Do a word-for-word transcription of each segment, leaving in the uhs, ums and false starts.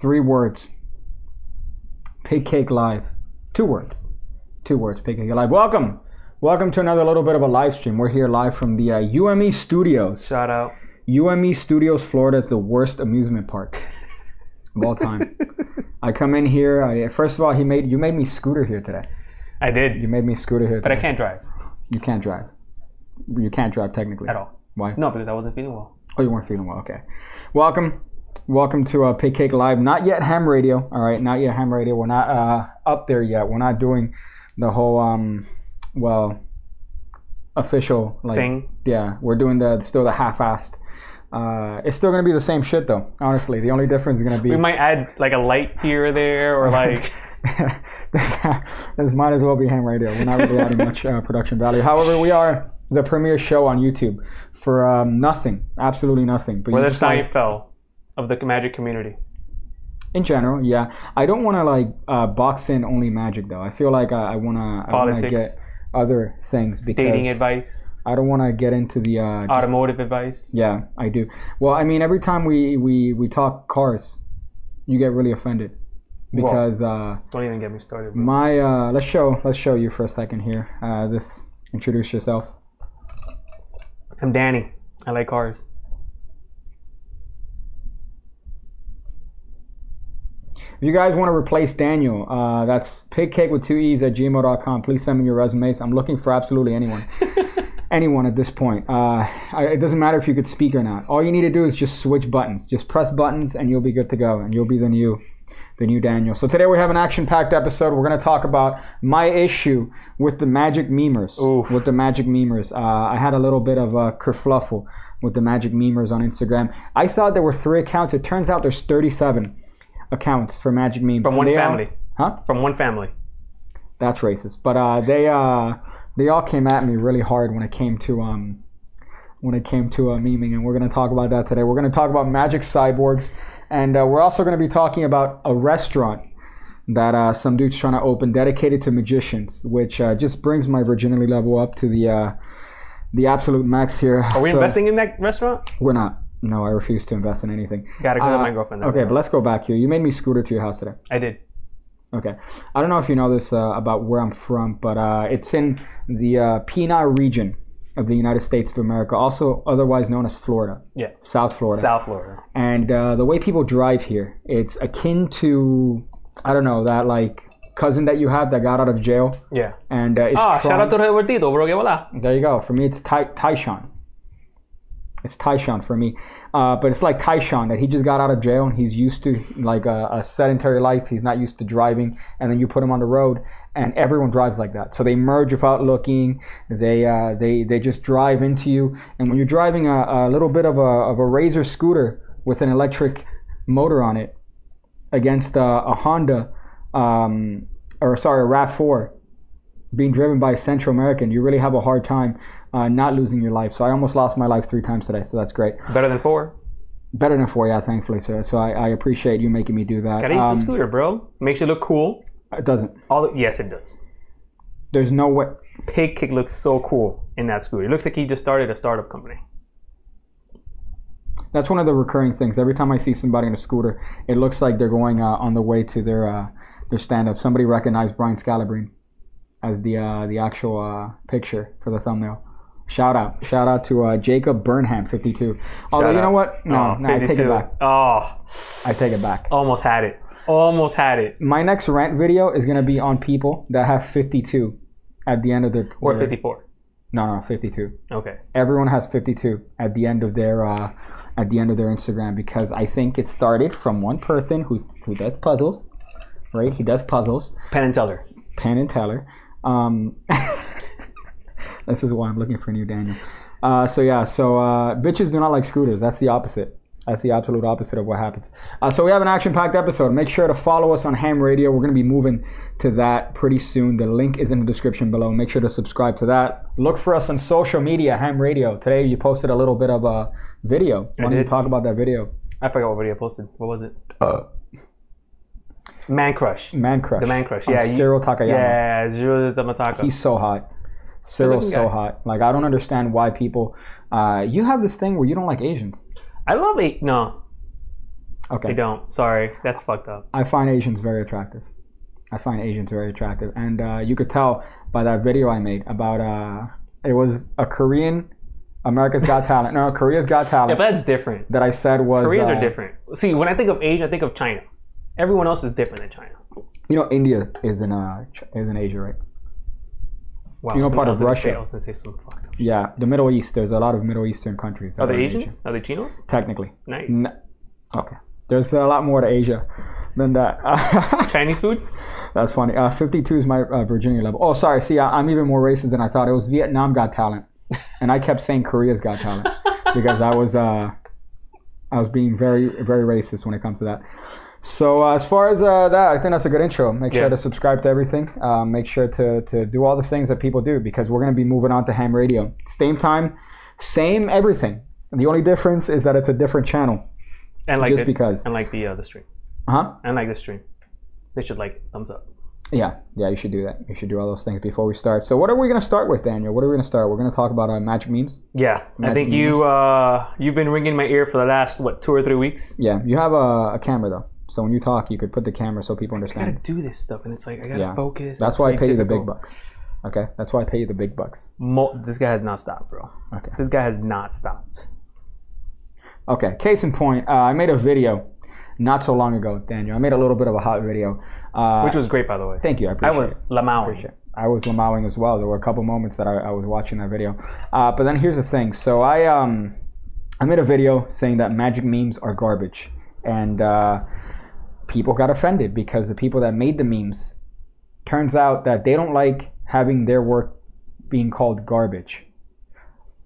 Three words. Pig Cake Live. Two words. Two words. Pig Cake Live. Welcome. Welcome to another little bit of a live stream. We're here live from the uh, U M E Studios. Shout out. U M E Studios, Florida is the worst amusement park of all time. I come in here. I, first of all, he made you made me scooter here today. I did. You made me scooter here today. But I can't drive. You can't drive. You can't drive technically. At all. Why? No, because I wasn't feeling well. Oh, you weren't feeling well. Okay. Welcome. Welcome to uh, Pig Cake Live. Not yet Ham Radio. All right, not yet Ham Radio. We're not uh, up there yet. We're not doing the whole, um, well, official like, thing. Yeah, we're doing the still the half-assed. Uh, it's still going to be the same shit, though. Honestly, the only difference is going to be... We might add like a light here or there or like... this, this might as well be Ham Radio. We're not really adding much uh, production value. However, we are the premier show on YouTube for um, nothing. Absolutely nothing. But well, that's how you fell. Of the magic community. In general, yeah. I don't want to like uh, box in only magic though. I feel like I, I want to I want to get other things because dating advice. I don't want to get into the uh, just, automotive advice. Yeah, I do. Well, I mean, every time we we we talk cars, you get really offended because well, uh, don't even get me started. Bro. My uh, let's show let's show you for a second here. Uh, this introduce yourself. I'm Danny. I like cars. If you guys want to replace Daniel, uh, that's pigcake with two e's at gmail dot com. Please send me your resumes. I'm looking for absolutely anyone. anyone at this point. Uh, I, it doesn't matter if you could speak or not. All you need to do is just switch buttons. Just press buttons and you'll be good to go. And you'll be the new, the new Daniel. So today we have an action-packed episode. We're going to talk about my issue with the Magic Memers. Oof. With the Magic Memers. Uh, I had a little bit of a kerfluffle with the Magic Memers on Instagram. I thought there were three accounts. It turns out there's thirty-seven. Accounts for Magic Memes from one family, all, huh? From one family. That's racist. But uh, they uh, they all came at me really hard when it came to um, when it came to uh, memeing, and we're gonna talk about that today. We're gonna talk about magic cyborgs, and uh, we're also gonna be talking about a restaurant that uh, some dude's trying to open dedicated to magicians, which uh, just brings my virginity level up to the uh, the absolute max here. Are we so, investing in that restaurant? We're not. No, I refuse to invest in anything. Gotta go uh, to my girlfriend. Okay, but let's go back here. You made me scooter to your house today. I did. Okay. I don't know if you know this uh, about where I'm from, but uh, it's in the uh, Piedmont region of the United States of America, also otherwise known as Florida. Yeah. South Florida. South Florida. And uh, the way people drive here, it's akin to, I don't know, that like cousin that you have that got out of jail. Yeah. And uh, it's Ah, trying... shout out to Robertito, bro. Que hola. There you go. For me, it's Ty- Tyshawn. It's Tyshawn for me, uh, but it's like Tyshawn that he just got out of jail and he's used to like a, a sedentary life. He's not used to driving, and then you put him on the road, and everyone drives like that. So they merge without looking. They uh, they they just drive into you, and when you're driving a, a little bit of a of a Razor scooter with an electric motor on it against a, a Honda, um, or sorry, a RAV four being driven by a Central American, you really have a hard time. Uh, not losing your life. So I almost lost my life three times today, so that's great. Better than four? Better than four, yeah, thankfully, sir. So I, I appreciate you making me do that. Gotta use um, the scooter, bro. Makes you look cool. It doesn't. All the, yes, it does. There's no way. Pig Cake looks so cool in that scooter. It looks like he just started a startup company. That's one of the recurring things. Every time I see somebody in a scooter, it looks like they're going uh, on the way to their uh, their stand-up. Somebody recognized Brian Scalabrine as the, uh, the actual uh, picture for the thumbnail. Shout out. Shout out to uh, Jacob Burnham, fifty-two. Although, you know what? No, no, I take it back. Oh. I take it back. Almost had it. Almost had it. My next rant video is going to be on people that have fifty-two at the end of their... Or fifty-four. No, no, fifty-two. Okay. Everyone has fifty-two at the end of their uh, at the end of their Instagram because I think it started from one person who who does puzzles, right? He does puzzles. Penn and Teller. Penn and Teller. Um... This is why I'm looking for a new Daniel. Uh, so yeah, so uh, bitches do not like scooters. That's the opposite. That's the absolute opposite of what happens. Uh, so we have an action-packed episode. Make sure to follow us on Ham Radio. We're going to be moving to that pretty soon. The link is in the description below. Make sure to subscribe to that. Look for us on social media, Ham Radio. Today you posted a little bit of a video. Why don't you talk about that video? I forgot what video I posted. What was it? Uh. Man Crush. Man Crush. The Man Crush. Yeah, you, Cyril Takayama. Yeah, Cyril Takayama. He's so hot. Cyril's so guy. Hot. Like, I don't understand why people... Uh, you have this thing where you don't like Asians. I love it. No. Okay. They don't. Sorry. That's fucked up. I find Asians very attractive. I find Asians very attractive. And uh, you could tell by that video I made about, uh, it was a Korean, America's Got Talent. No, Korea's Got Talalt. Yeah, but that's different. That I said was... Koreans uh, are different. See, when I think of Asia, I think of China. Everyone else is different than China. You know, India is in, uh, is in Asia, right? Wow, you know, part of Russia. Say, I was gonna say some fucked up shit. Yeah, the Middle East. There's a lot of Middle Eastern countries. Are they Asians? Are they Chinos? Technically. Nice. No, okay. There's a lot more to Asia than that. Chinese food? That's funny. Uh, fifty-two is my uh, Virginia level. Oh, sorry. See, I, I'm even more racist than I thought. It was Vietnam Got Talent. And I kept saying Korea's Got Talent because I was uh, I was being very, very racist when it comes to that. So uh, as far as uh, that, I think that's a good intro. Make yeah. sure to subscribe to everything. Uh, make sure to, to do all the things that people do because we're going to be moving on to Ham Radio. Same time, same everything. The only difference is that it's a different channel. And like just the, because. And like the, uh, the stream. Uh-huh. And like the stream. They should like it. Thumbs up. Yeah. Yeah, you should do that. You should do all those things before we start. So what are we going to start with, Daniel? What are we going to start? We're going to talk about uh, magic memes. Yeah. Magic I think memes. you, uh, you've been ringing my ear for the last, what, two or three weeks? Yeah. You have a, a camera, though. So when you talk, you could put the camera so people understand. I gotta do this stuff, and it's like I gotta yeah. focus. That's why I pay difficult. you the big bucks. Okay, that's why I pay you the big bucks. Mo this guy has not stopped, bro. Okay, this guy has not stopped. Okay, case in point, uh, I made a video not so long ago, Daniel. I made a little bit of a hot video, uh, which was great, by the way. Thank you. I appreciate it. I was lamowing. I was lamowing as well. There were a couple moments that I, I was watching that video, uh, but then here's the thing. So I um, I made a video saying that magic memes are garbage, and. Uh, People got offended because the people that made the memes, turns out that they don't like having their work being called garbage.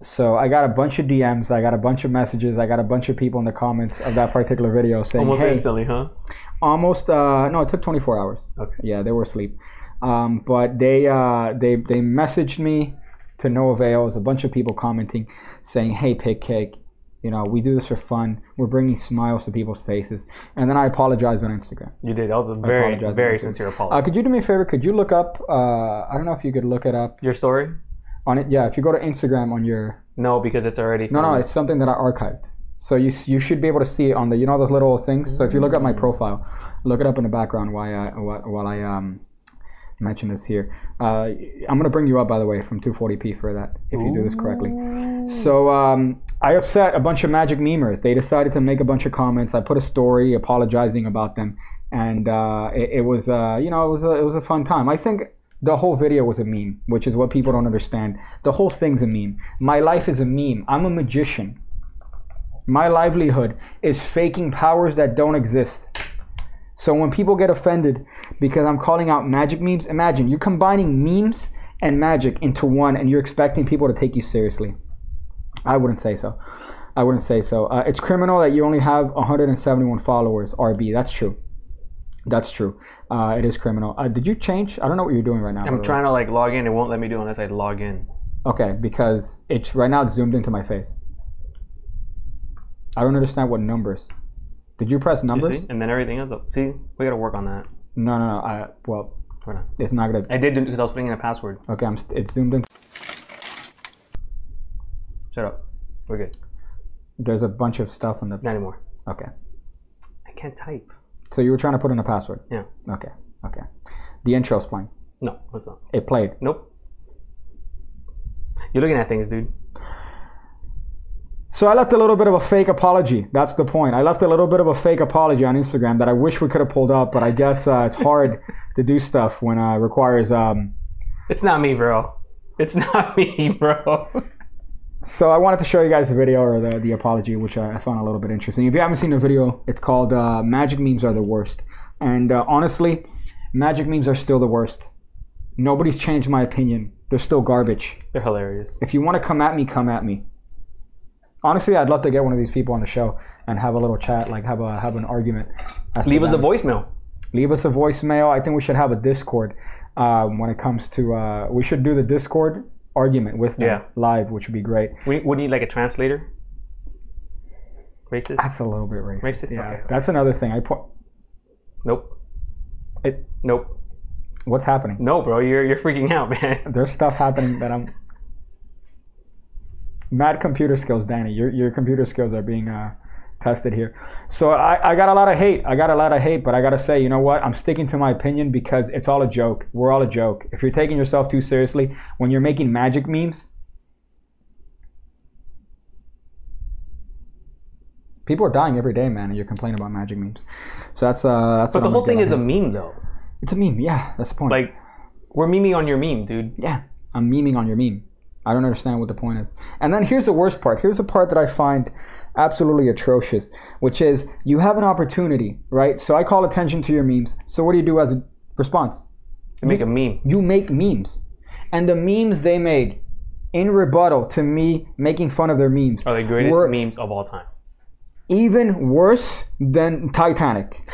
So I got a bunch of D Ms, I got a bunch of messages, I got a bunch of people in the comments of that particular video saying, almost hey, instantly, huh? Almost, uh, no, it took twenty-four hours. Okay. Yeah, they were asleep. Um, but they, uh, they, they messaged me to no avail. It was a bunch of people commenting saying, hey, Pig Cake. You know, we do this for fun. We're bringing smiles to people's faces. And then I apologized on Instagram. You did. That was a very, very sincere apology. Uh, could you do me a favor? Could you look up, uh, I don't know if you could look it up. Your story? On it, yeah, if you go to Instagram on your... No, because it's already... No, no, it's something that I archived. So you you should be able to see it on the, you know, those little things? So if you look up my profile, look it up in the background while I, while I um, mention this here. Uh, I'm going to bring you up, by the way, from two forty p for that, if you do this correctly. So... Um, I upset a bunch of magic memers. They decided to make a bunch of comments. I put a story apologizing about them, and uh, it, it was, uh, you know, it was a, it was a fun time. I think the whole video was a meme, which is what people don't understand. The whole thing's a meme. My life is a meme. I'm a magician. My livelihood is faking powers that don't exist. So when people get offended because I'm calling out magic memes, imagine you're combining memes and magic into one, and you're expecting people to take you seriously. I wouldn't say so. I wouldn't say so. Uh, it's criminal that you only have one hundred seventy-one followers, R B. That's true. That's true. Uh, it is criminal. Uh, did you change? I don't know what you're doing right now. I'm trying to like log in. It won't let me do it unless I log in. Okay, because it's right now it's zoomed into my face. I don't understand what numbers. Did you press numbers? You see? And then everything else. Up. See, we got to work on that. No, no, no. I, well, we're not. It's not going to. I did because I was putting in a password. Okay, I'm, it's zoomed in. Shut up. We're good. There's a bunch of stuff on the... Not anymore. Okay. I can't type. So you were trying to put in a password? Yeah. Okay. Okay. The intro's playing. No, it's not. It played? Nope. You're looking at things, dude. So I left a little bit of a fake apology. That's the point. I left a little bit of a fake apology on Instagram that I wish we could have pulled up, but I guess uh, it's hard to do stuff when uh, it requires... Um... It's not me, bro. It's not me, bro. So I wanted to show you guys the video or the, the apology, which I, I found a little bit interesting. If you haven't seen the video, it's called uh, Magic Memes Are the Worst. And uh, honestly, magic memes are still the worst. Nobody's changed my opinion. They're still garbage. They're hilarious. If you want to come at me, come at me. Honestly, I'd love to get one of these people on the show and have a little chat, like have a have an argument. Leave us a voicemail. Leave us a voicemail. I think we should have a Discord um, when it comes to... Uh, we should do the Discord argument with them yeah. live, which would be great. We would need like a translator. Racist. That's a little bit racist. Racist. Yeah, okay. That's another thing. I put. Nope. It. Nope. What's happening? No, bro, you're you're freaking out, man. There's stuff happening that I'm. Mad computer skills, Danny. Your your computer skills are being uh, tested here. So I, I got a lot of hate. I got a lot of hate, but I got to say, you know what? I'm sticking to my opinion because it's all a joke. We're all a joke. If you're taking yourself too seriously, when you're making magic memes, people are dying every day, man, and you're complaining about magic memes. So that's uh. That's but the I'm whole thing is here. A meme, though. It's a meme, yeah. That's the point. Like, we're memeing on your meme, dude. Yeah, I'm memeing on your meme. I don't understand what the point is. And then here's the worst part. Here's the part that I find absolutely atrocious, which is you have an opportunity, right? So I call attention to your memes. So what do you do as a response? You make a meme. You make memes. And the memes they made in rebuttal to me making fun of their memes are the greatest were memes of all time. Even worse than Titanic.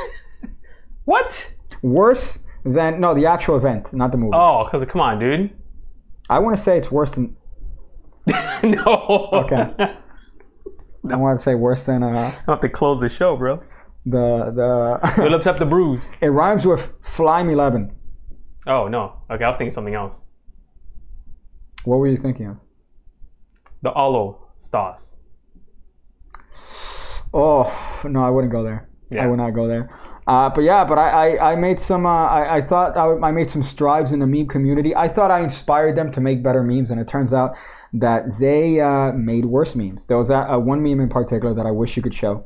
What? Worse than, no, the actual event, not the movie. Oh, because come on, dude. I want to say it's worse than... No. Okay. I want to say worse than... Uh, I have to close the show, bro. The... the We'll accept the bruise. It rhymes with Flyme eleven. Oh, no. Okay, I was thinking something else. What were you thinking of? The Allo Stars. Oh, no, I wouldn't go there. Yeah. I would not go there. Uh, but yeah, but I, I, I made some, uh, I, I thought I, I made some strides in the meme community. I thought I inspired them to make better memes, and it turns out that they uh, made worse memes. There was that, uh, one meme in particular that I wish you could show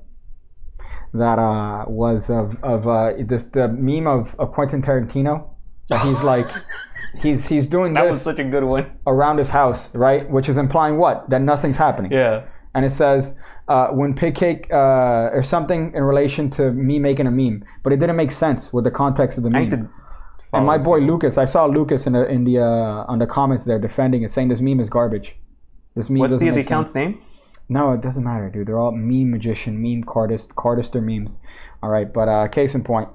that uh, was of, of uh, this the meme of, of Quentin Tarantino. That he's like, he's he's doing that this was such a good one. Around his house, right? Which is implying what? That nothing's happening. Yeah. And it says... Uh, when Pig Cake uh, or something in relation to me making a meme, but it didn't make sense with the context of the meme. And my boy Lucas, I saw Lucas in the in the uh, on the comments there defending it, saying this meme is garbage. This meme. What's the, the account's name? No, it doesn't matter, dude. They're all meme magician, meme cardist, cardister memes. All right, but uh, case in point,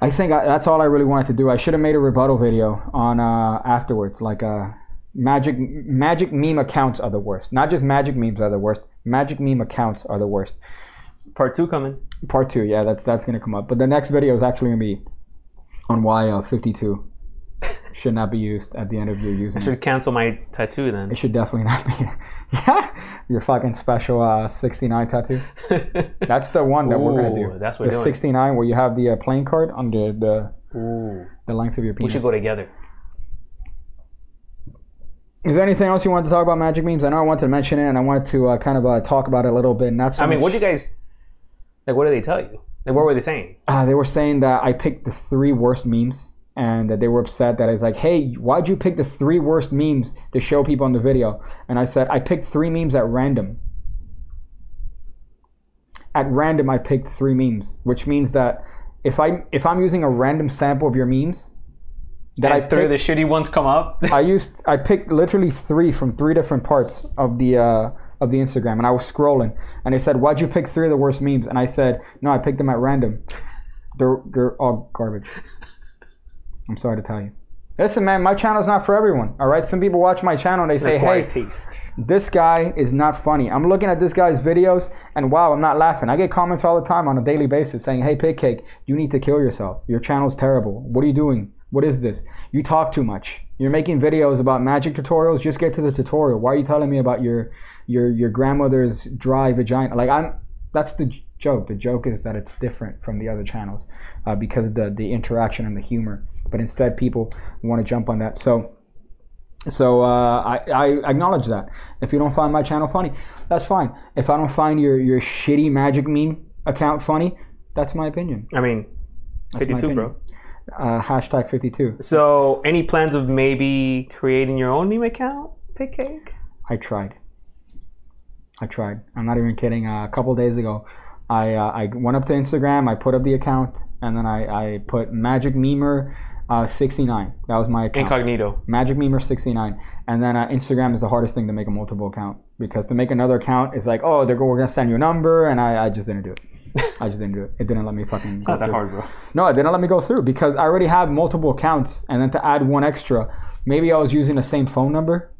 I think I, that's all I really wanted to do. I should have made a rebuttal video on uh, afterwards, like a. Uh, Magic magic meme accounts are the worst. Not just magic memes are the worst. Magic meme accounts are the worst. Part two coming. Part two, yeah, that's that's gonna come up. But the next video is actually gonna be on why uh, fifty-two should not be used at the end of your using. I should it. Cancel my tattoo then. It should definitely not be. Yeah, your fucking special uh, sixty-nine tattoo. That's the one that Ooh, we're gonna do. That's what the doing. sixty-nine where you have the uh, playing card on the the, Ooh. the length of your penis. We should go together. Is there anything else you wanted to talk about magic memes? I know I wanted to mention it, and I wanted to uh, kind of uh, talk about it a little bit. Not so I mean, much... what do you guys, like, what did they tell you? Like, what were they saying? Uh, they were saying that I picked the three worst memes, and that they were upset that I was like, hey, why'd you pick the three worst memes to show people on the video? And I said, I picked three memes at random. At random, I picked three memes, which means that if, I, if I'm using a random sample of your memes, that and I threw the shitty ones come up. I used I picked literally three from three different parts of the uh, of the Instagram, and I was scrolling, and they said, "Why'd you pick three of the worst memes?" And I said, "No, I picked them at random. They're they're all garbage." I'm sorry to tell you. Listen, man, my channel's not for everyone. All right, some people watch my channel and they it's say, "Hey, taste. This guy is not funny." I'm looking at this guy's videos, and wow, I'm not laughing. I get comments all the time on a daily basis saying, "Hey, Pig Cake, you need to kill yourself. Your channel's terrible. What are you doing? What is this? You talk too much. You're making videos about magic tutorials. Just get to the tutorial. Why are you telling me about your your your grandmother's dry vagina?" Like I'm. That's the joke. The joke is that it's different from the other channels uh, because of the the interaction and the humor. But instead, people want to jump on that. So, so uh, I I acknowledge that. If you don't find my channel funny, that's fine. If I don't find your your shitty magic meme account funny, that's my opinion. I mean, fifty-two, bro. Uh, hashtag fifty-two. So, any plans of maybe creating your own meme account, Pig Cake? I tried. I tried. I'm not even kidding. Uh, a couple days ago, I uh, I went up to Instagram. I put up the account, and then I, I put Magic Memer sixty-nine. That was my account. Incognito. Magic Memer sixty-nine. And then uh, Instagram is the hardest thing to make a multiple account because to make another account is like, oh, they're we're gonna send you a number, and I, I just didn't do it. I just didn't do it. It didn't let me fucking. It's not that hard, bro. No, it didn't let me go through because I already had multiple accounts, and then to add one extra, maybe I was using the same phone number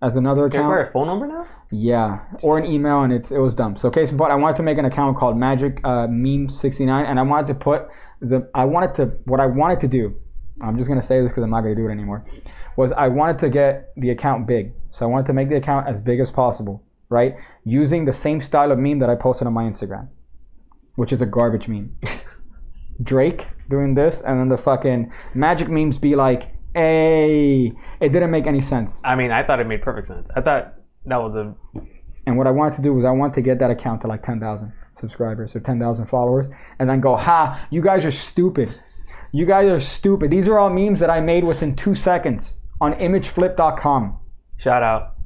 as another account. Can you have a phone number now? Yeah, Jeez. Or an email, and it's it was dumb. So case in point, I wanted to make an account called Magic Meme sixty-nine, and I wanted to put the I wanted to what I wanted to do. I'm just gonna say this because I'm not gonna do it anymore. Was I wanted to get the account big, so I wanted to make the account as big as possible. right? Using the same style of meme that I posted on my Instagram, which is a garbage meme. Drake doing this, and then the fucking magic memes be like, hey, it didn't make any sense. I mean, I thought it made perfect sense. I thought that was a... And what I wanted to do was I wanted to get that account to like ten thousand subscribers or ten thousand followers, and then go, ha, you guys are stupid. You guys are stupid. These are all memes that I made within two seconds on image flip dot com. Shout out.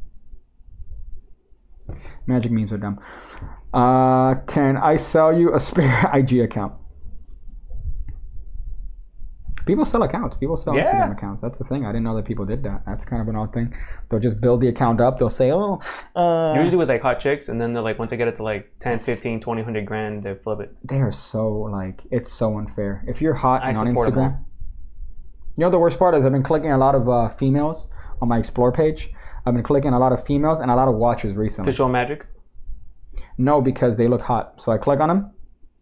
Magic memes are dumb. Uh, can I sell you a spare I G account? People sell accounts. People sell yeah. Instagram accounts. That's the thing. I didn't know that people did that. That's kind of an odd thing. They'll just build the account up. They'll say, oh. Uh, usually with like hot chicks, and then they're like, once they get it to like ten, fifteen, twenty, one hundred grand, they flip it. They are so like, it's so unfair. If you're hot I and on Instagram. Them. You know the worst part is I've been clicking a lot of uh, females on my Explore page. I've been clicking a lot of females and a lot of watchers recently. To show magic? No, because they look hot. So I click on them,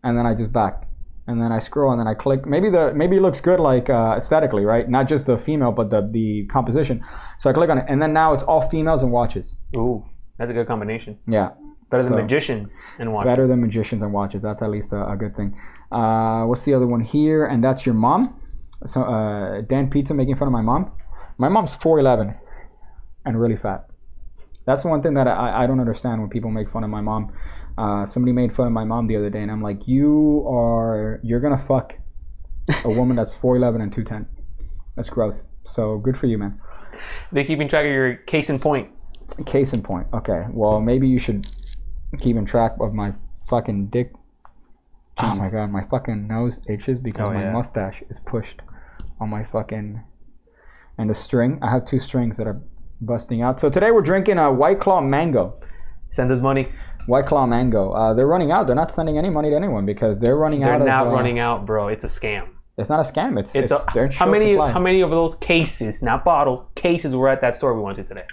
and then I just back. And then I scroll, and then I click. Maybe the maybe it looks good, like uh, aesthetically, right? Not just the female, but the the composition. So I click on it, and then now it's all females and watches. Ooh, that's a good combination. Yeah, better so, than magicians and watches. Better than magicians and watches. That's at least a, a good thing. Uh, what's the other one here? And that's your mom. So uh, Dan Pizza making fun of my mom. My mom's four eleven and really fat. That's the one thing that I I don't understand when people make fun of my mom. Uh, somebody made fun of my mom the other day, and I'm like, you are, you're gonna fuck a woman that's four eleven and two ten. That's gross. So good for you, man. They're keeping track of your case in point. Case in point. Okay. Well, maybe you should keep in track of my fucking dick. Jeez. Oh my god, my fucking nose itches because oh, my yeah. mustache is pushed on my fucking, and a string. I have two strings that are busting out. So today we're drinking a White Claw Mango. Send us money. White Claw Mango. Uh, they're running out. They're not sending any money to anyone because they're running they're out. They're not of, uh, running out, bro. It's a scam. It's not a scam. It's, it's, it's a, how many supply. How many of those cases, not bottles, cases were at that store we went to today?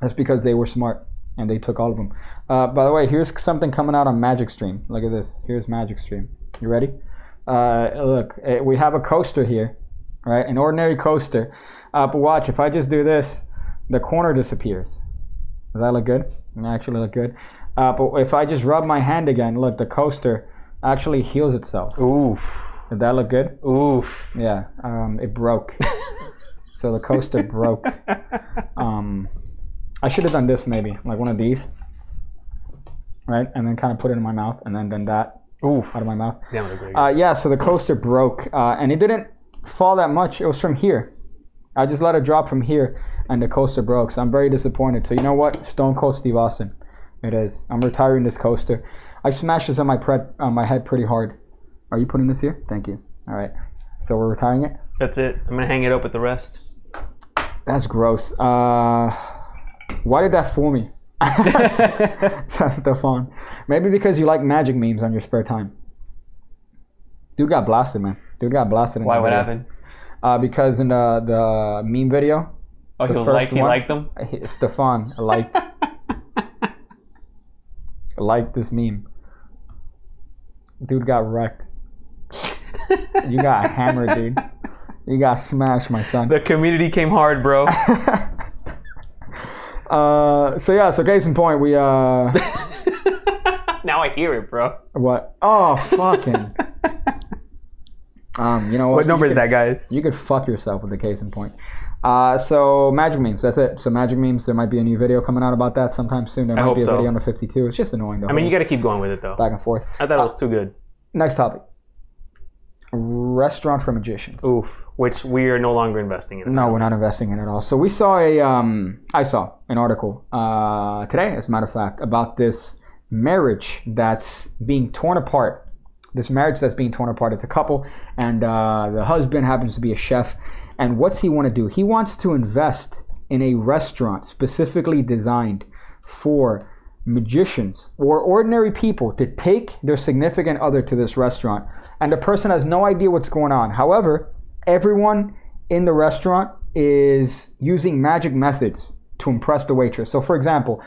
That's because they were smart and they took all of them. Uh, by the way, here's something coming out on Magic Stream. Look at this. Here's Magic Stream. You ready? Uh, look, we have a coaster here, right? An ordinary coaster. Uh, but watch, if I just do this, the corner disappears. Does that look good? Actually look good. Uh, but if I just rub my hand again, look, the coaster actually heals itself. Oof. Did that look good? Oof. Yeah. Um, it broke. So the coaster broke. Um, I should have done this maybe, like one of these. Right? And then kind of put it in my mouth and then done that. Oof. Out of my mouth. Uh, yeah, so the coaster broke. Uh, and it didn't fall that much. It was from here. I just let it drop from here. And the coaster broke, so I'm very disappointed. So you know what? Stone Cold Steve Austin. It is. I'm retiring this coaster. I smashed this on my pre on my head pretty hard. Are you putting this here? Thank you. All right. So we're retiring it? That's it. I'm going to hang it up with the rest. That's gross. Uh, why did that fool me? That's the fun. Maybe because you like magic memes on your spare time. Dude got blasted, man. Dude got blasted. In why? What happened? Uh, because in the, the meme video... Oh, he was like, he one, liked them? Stefan liked, liked this meme. Dude got wrecked. You got hammered, dude. You got smashed, my son. The community came hard, bro. uh, so, yeah, so case in point, we... Uh... Now I hear it, bro. What? Oh, fucking... um, you know what? What number is that, guys? You could fuck yourself with the case in point. Uh, so magic memes, that's it. So magic memes, there might be a new video coming out about that sometime soon. There might be a so. video on the fifty-two. It's just annoying though. I mean, you got to keep going with it though. Back and forth. I thought it was uh, too good. Next topic. Restaurant for magicians. Oof. Which we are no longer investing in. No, now. We're not investing in it at all. So we saw a, um, I saw an article uh, today, as a matter of fact, about this marriage that's being torn apart. This marriage that's being torn apart. It's a couple, and uh, the husband happens to be a chef. And what's he want to do? He wants to invest in a restaurant specifically designed for magicians or ordinary people to take their significant other to this restaurant. And the person has no idea what's going on. However, everyone in the restaurant is using magic methods to impress the waitress. So for example,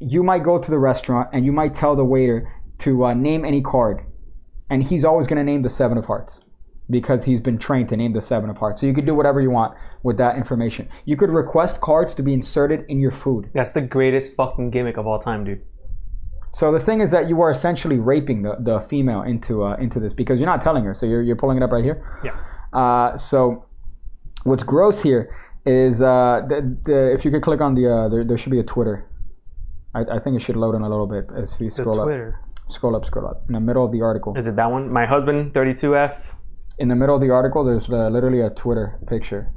you might go to the restaurant and you might tell the waiter to uh, name any card. And he's always going to name the Seven of Hearts, because he's been trained to name the Seven of Hearts. So you could do whatever you want with that information. You could request cards to be inserted in your food. That's the greatest fucking gimmick of all time, dude. So the thing is that you are essentially raping the, the female into uh, into this, because you're not telling her. So you're you're pulling it up right here. Yeah. Uh, so what's gross here is uh, the, the, if you could click on the uh, there, there should be a Twitter. I, I think it should load in a little bit as we scroll the Twitter. up. Scroll up, scroll up. In the middle of the article. Is it that one? My husband, thirty-two F. In the middle of the article, there's uh, literally a Twitter picture.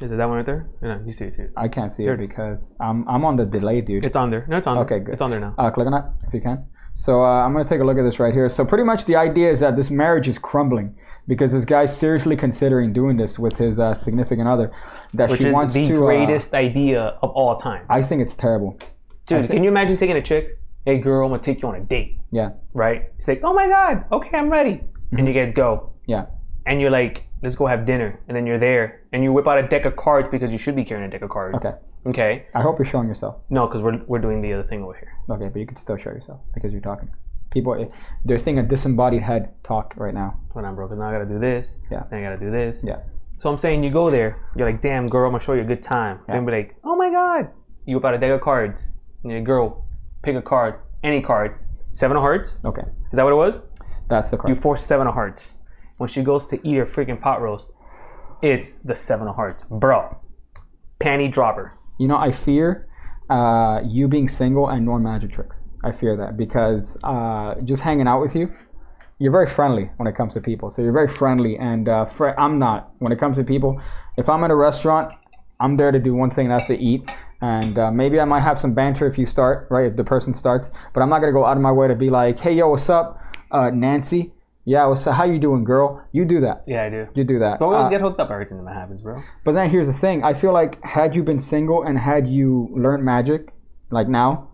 Is it that one right there? No, you see it too. I can't see there it because I'm I'm on the delay, dude. It's on there. No, it's on there. Okay, good. It's on there now. Uh, click on that if you can. So uh, I'm going to take a look at this right here. So pretty much the idea is that this marriage is crumbling because this guy's seriously considering doing this with his uh, significant other. That Which she is wants the to, greatest uh, idea of all time. I think it's terrible. Dude, can you imagine taking a chick? Hey, girl, I'm going to take you on a date. Yeah. Right? She's like, oh, my God. Okay, I'm ready. Mm-hmm. And you guys go. Yeah. And you're like, let's go have dinner. And then you're there. And you whip out a deck of cards because you should be carrying a deck of cards. Okay. Okay. I hope you're showing yourself. No, because we're, we're doing the other thing over here. Okay, but you can still show yourself because you're talking. People, they're seeing a disembodied head talk right now. When I'm broken, now I got to do this. Yeah. Then I got to do this. Yeah. So I'm saying you go there. You're like, damn, girl, I'm going to show you a good time. Yeah. Then be like, oh, my God. You whip out a deck of cards. And your girl, pick a card. Any card. Seven of hearts. Okay. Is that what it was? That's the card. You force seven of hearts. When she goes to eat her freaking pot roast, it's the seven of hearts, bro. Panty dropper. You know, I fear uh, you being single and knowing magic tricks. I fear that because uh, just hanging out with you, you're very friendly when it comes to people. So you're very friendly, and uh, fr- I'm not. When it comes to people, if I'm at a restaurant, I'm there to do one thing, and that's to eat. And uh, maybe I might have some banter if you start, right? If the person starts, but I'm not gonna go out of my way to be like, "Hey, yo, what's up, uh, Nancy?" Yeah, well, so how you doing, girl? You do that. Yeah, I do. You do that. But we always uh, get hooked up every time that happens, bro. But then here's the thing. I feel like had you been single and had you learned magic, like now,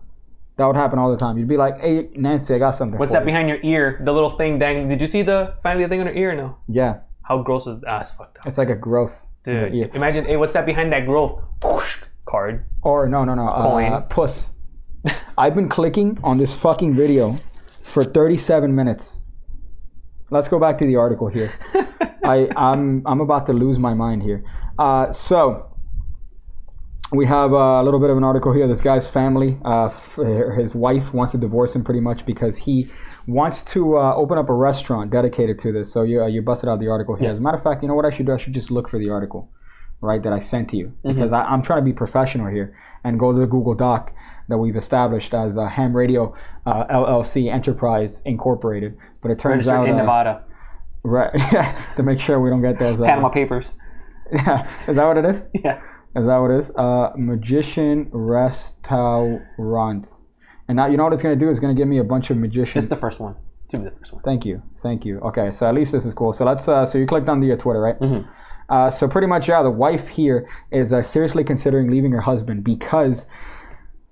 that would happen all the time. You'd be like, hey, Nancy, I got something What's for that you. behind your ear? The little thing dangling. Did you see the finally the thing on her ear or no? Yeah. How gross is that? Ah, it's fucked up. It's like a growth. Dude, ear. Imagine, hey, what's that behind that growth? Card. Or no, no, no. Coin. Uh, puss. I've been clicking on this fucking video for thirty-seven minutes. Let's go back to the article here. I, I'm I'm about to lose my mind here. Uh, so we have a little bit of an article here. This guy's family, uh, f- his wife wants to divorce him pretty much because he wants to uh, open up a restaurant dedicated to this. So you uh, you busted out the article here. Yeah. As a matter of fact, you know what I should do? I should just look for the article, right, that I sent to you. Mm-hmm. Because I, I'm trying to be professional here and go to the Google Doc that we've established as uh, Ham Radio uh, L L C Enterprise Incorporated. But it turns Registered out in uh, Nevada, right? Yeah, to make sure we don't get those uh, Panama Papers. Yeah, is that what it is? Yeah, is that what it is? Uh, magician restaurants, and now you know what it's gonna do? It's gonna give me a bunch of magicians. It's the first one. Give me the first one. Thank you, thank you. Okay, so at least this is cool. So let's. Uh, so you clicked on the uh, Twitter, right? Mm-hmm. Uh, so pretty much, yeah. The wife here is uh, seriously considering leaving her husband because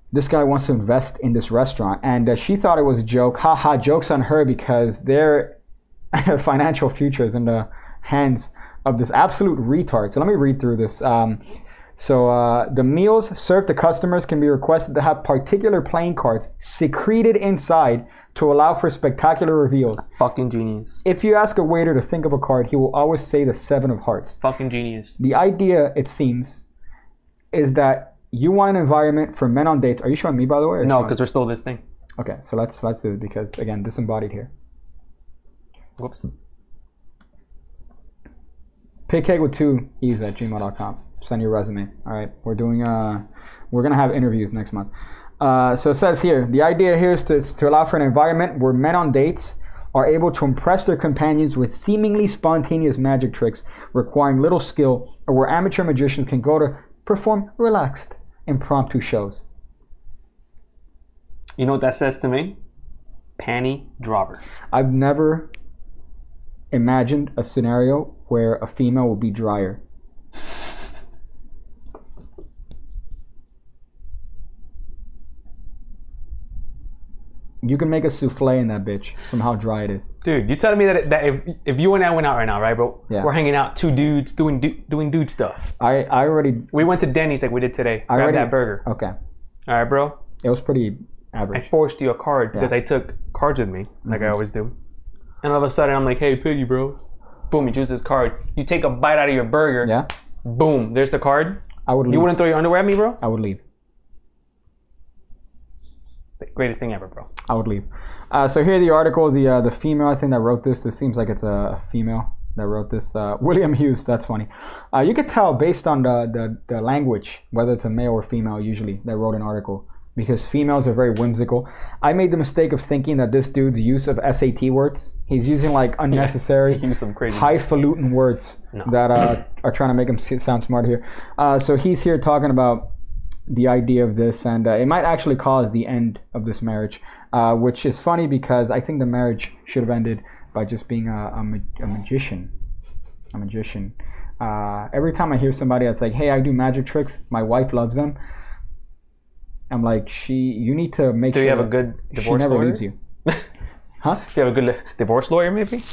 this guy wants to invest in this restaurant, and uh, she thought it was a joke. Ha ha! Jokes on her because their financial future is in the hands of this absolute retard. So let me read through this. Um, so uh, the meals served to customers can be requested to have particular playing cards secreted inside to allow for spectacular reveals. Fucking genius. If you ask a waiter to think of a card, he will always say the seven of hearts. Fucking genius. The idea, it seems, is that you want an environment for men on dates. Are you showing me, by the way? No, because we're still this thing. Okay, so let's let's do it because again, disembodied here. Whoops. Pig Cake with two e's at gmail dot com. Send your resume. All right, we're doing uh, we're gonna have interviews next month. Uh, so it says here, the idea here is to to allow for an environment where men on dates are able to impress their companions with seemingly spontaneous magic tricks requiring little skill, or where amateur magicians can go to perform relaxed, impromptu shows. You know what that says to me? Panty dropper. I've never imagined a scenario where a female would be drier. You can make a souffle in that bitch from how dry it is. Dude, you're telling me that, that if, if you and I went out right now, right, bro? Yeah. We're hanging out, two dudes, doing du- doing dude stuff. I, I already... We went to Denny's like we did today. I grabbed already, that burger. Okay. All right, bro? It was pretty average. I forced you a card because yeah. I took cards with me, like mm-hmm. I always do. And all of a sudden, I'm like, hey, piggy, bro. Boom, you choose this card. You take a bite out of your burger. Yeah. Boom, there's the card. I would leave. You wouldn't throw your underwear at me, bro? I would leave. Greatest thing ever, bro. I would leave. Uh, so here the article, the uh, the female, I think, that wrote this. This seems like it's a female that wrote this. Uh, William Hughes, that's funny. Uh, you could tell based on the, the, the language, whether it's a male or female usually, that wrote an article. Because females are very whimsical. I made the mistake of thinking that this dude's use of S A T words, he's using like unnecessary, yeah, some crazy highfalutin things. words no. that uh, are trying to make him sound smart here. Uh, so he's here talking about the idea of this, and uh, it might actually cause the end of this marriage, uh, which is funny because I think the marriage should have ended by just being a, a, ma a magician. A magician. Uh, every time I hear somebody that's like, hey, I do magic tricks, my wife loves them, I'm like, she. You need to make Do sure. Do you have a good divorce never lawyer? Leaves you. Huh? Do you have a good divorce lawyer, maybe?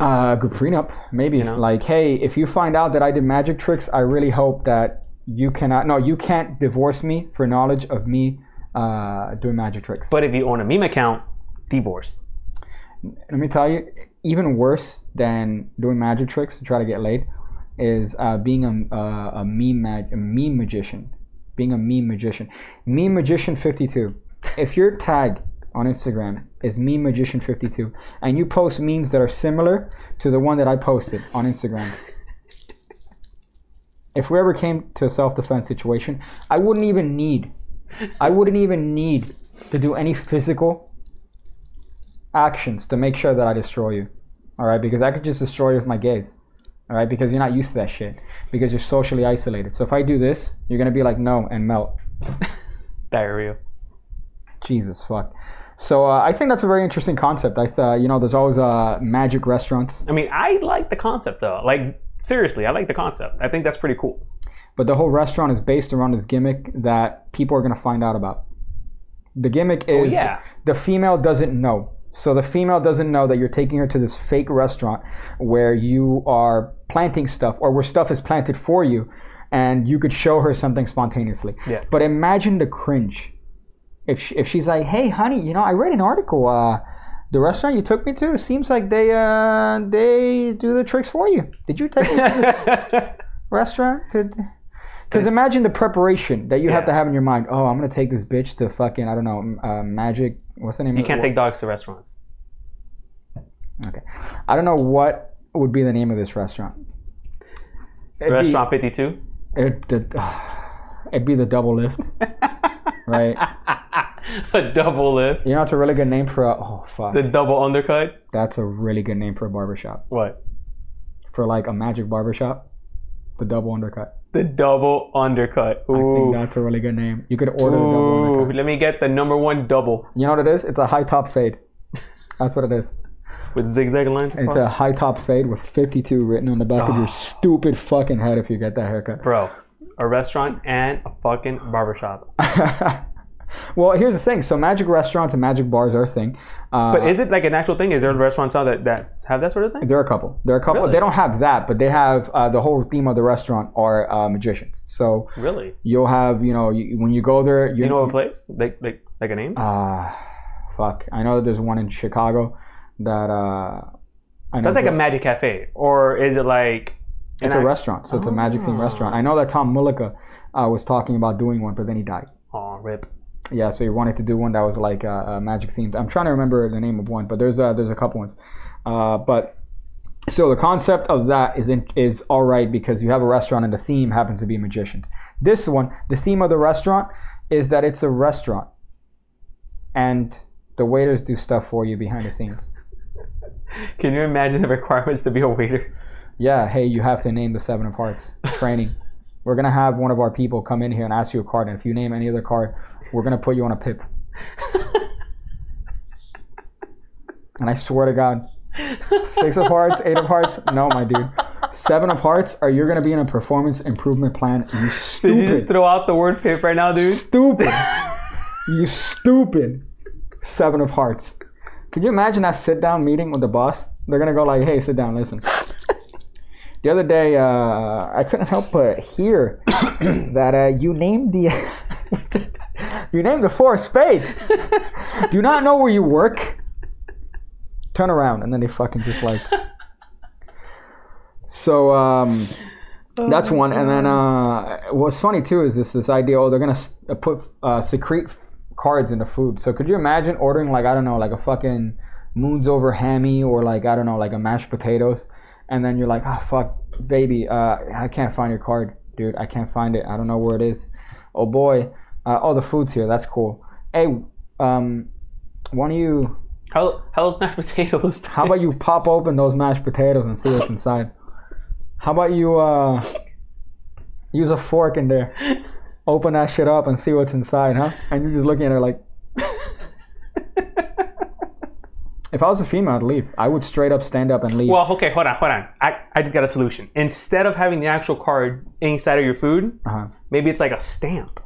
Uh, good prenup, maybe. You know? Like, hey, if you find out that I did magic tricks, I really hope that you cannot. No, you can't divorce me for knowledge of me uh, doing magic tricks. But if you own a meme account, divorce. Let me tell you, even worse than doing magic tricks to try to get laid is uh, being a, a, a meme mag a meme magician. Being a meme magician. Meme Magician fifty-two. If your tag on Instagram is Meme Magician fifty-two and you post memes that are similar to the one that I posted on Instagram, if we ever came to a self-defense situation, I wouldn't even need, I wouldn't even need to do any physical actions to make sure that I destroy you. All right, because I could just destroy you with my gaze. All right, because you're not used to that shit. Because you're socially isolated. So if I do this, you're gonna be like no and melt. Diarrhea. Jesus fuck. So uh, I think that's a very interesting concept. I th you know, there's always uh, magic restaurants. I mean, I like the concept though. Like seriously, I like the concept. I think that's pretty cool. But the whole restaurant is based around this gimmick that people are gonna find out about. The gimmick is oh, yeah. the, the female doesn't know. So the female doesn't know that you're taking her to this fake restaurant where you are planting stuff or where stuff is planted for you and you could show her something spontaneously. Yeah. But imagine the cringe. If, she, if she's like, hey, honey, you know, I read an article. Uh, the restaurant you took me to, it seems like they, uh, they do the tricks for you. Did you take me to this restaurant? Could... Because imagine the preparation that you yeah. have to have in your mind. Oh, I'm going to take this bitch to fucking, I don't know, uh, magic. What's the name? You can't take dogs to restaurants. Okay. I don't know what would be the name of this restaurant. It'd restaurant be, fifty-two? It, it, uh, it'd be the Double Lift. Right? A Double Lift. You know, it's a really good name for a, oh, fuck. The Double Undercut? That's a really good name for a barbershop. What? For like a magic barbershop. The Double Undercut. The Double Undercut. Ooh. I think that's a really good name. You could order Ooh, the Double Undercut. Let me get the number one double. You know what it is? It's a high top fade. That's what it is. With zigzag lines. It's a high top fade with fifty-two written on the back oh. of your stupid fucking head if you get that haircut. Bro, a restaurant and a fucking barbershop. Well, here's the thing. So magic restaurants and magic bars are a thing. Uh, but is it like an actual thing? Is there restaurants out that, that have that sort of thing? There are a couple. There are a couple. Really? They don't have that, but they have uh, the whole theme of the restaurant are uh, magicians. So really, you'll have you know you, when you go there, you, you know a place like like like a name. Ah, uh, fuck! I know that there's one in Chicago that uh, I know that's like a Magic Cafe, or is it like it's a restaurant? So it's a magic themed restaurant. I know that Tom Mullica uh, was talking about doing one, but then he died. Oh, rip. Yeah, so you wanted to do one that was like a, a magic themed. I'm trying to remember the name of one, but there's a, there's a couple ones. Uh, but so the concept of that is in, is all right because you have a restaurant and the theme happens to be magicians. This one, the theme of the restaurant is that it's a restaurant, and the waiters do stuff for you behind the scenes. Can you imagine the requirements to be a waiter? Yeah. Hey, you have to name the seven of hearts. Training. We're gonna have one of our people come in here and ask you a card, and if you name any other card, we're gonna put you on a pip. And I swear to God, six of hearts, eight of hearts, no, my dude, seven of hearts. Are you gonna be in a performance improvement plan? You stupid! Did you just throw out the word pip right now, dude? Stupid! You stupid! Seven of hearts. Can you imagine that sit-down meeting with the boss? They're gonna go like, "Hey, sit down, listen." The other day, uh, I couldn't help but hear that uh, you named the you named the four spades. Do you not know where you work? Turn around, and then they fucking just like. So um, that's one, and then uh, what's funny too is this this idea. Oh, they're gonna uh, put uh, secrete cards in the food. So could you imagine ordering like, I don't know, like a fucking moons over hammy or like, I don't know, like a mashed potatoes, and then you're like, oh fuck, baby, uh, I can't find your card, dude. I can't find it. I don't know where it is. Oh boy. Uh, oh, the food's here. That's cool. Hey, um, why don't you... How, how's mashed potatoes taste? How about you pop open those mashed potatoes and see what's inside? How about you uh, use a fork in there, open that shit up and see what's inside, huh? And you're just looking at her like... If I was a female, I'd leave. I would straight up stand up and leave. Well, okay, hold on, hold on. I, I just got a solution. Instead of having the actual card inside of your food, uh-huh. maybe it's like a stamp.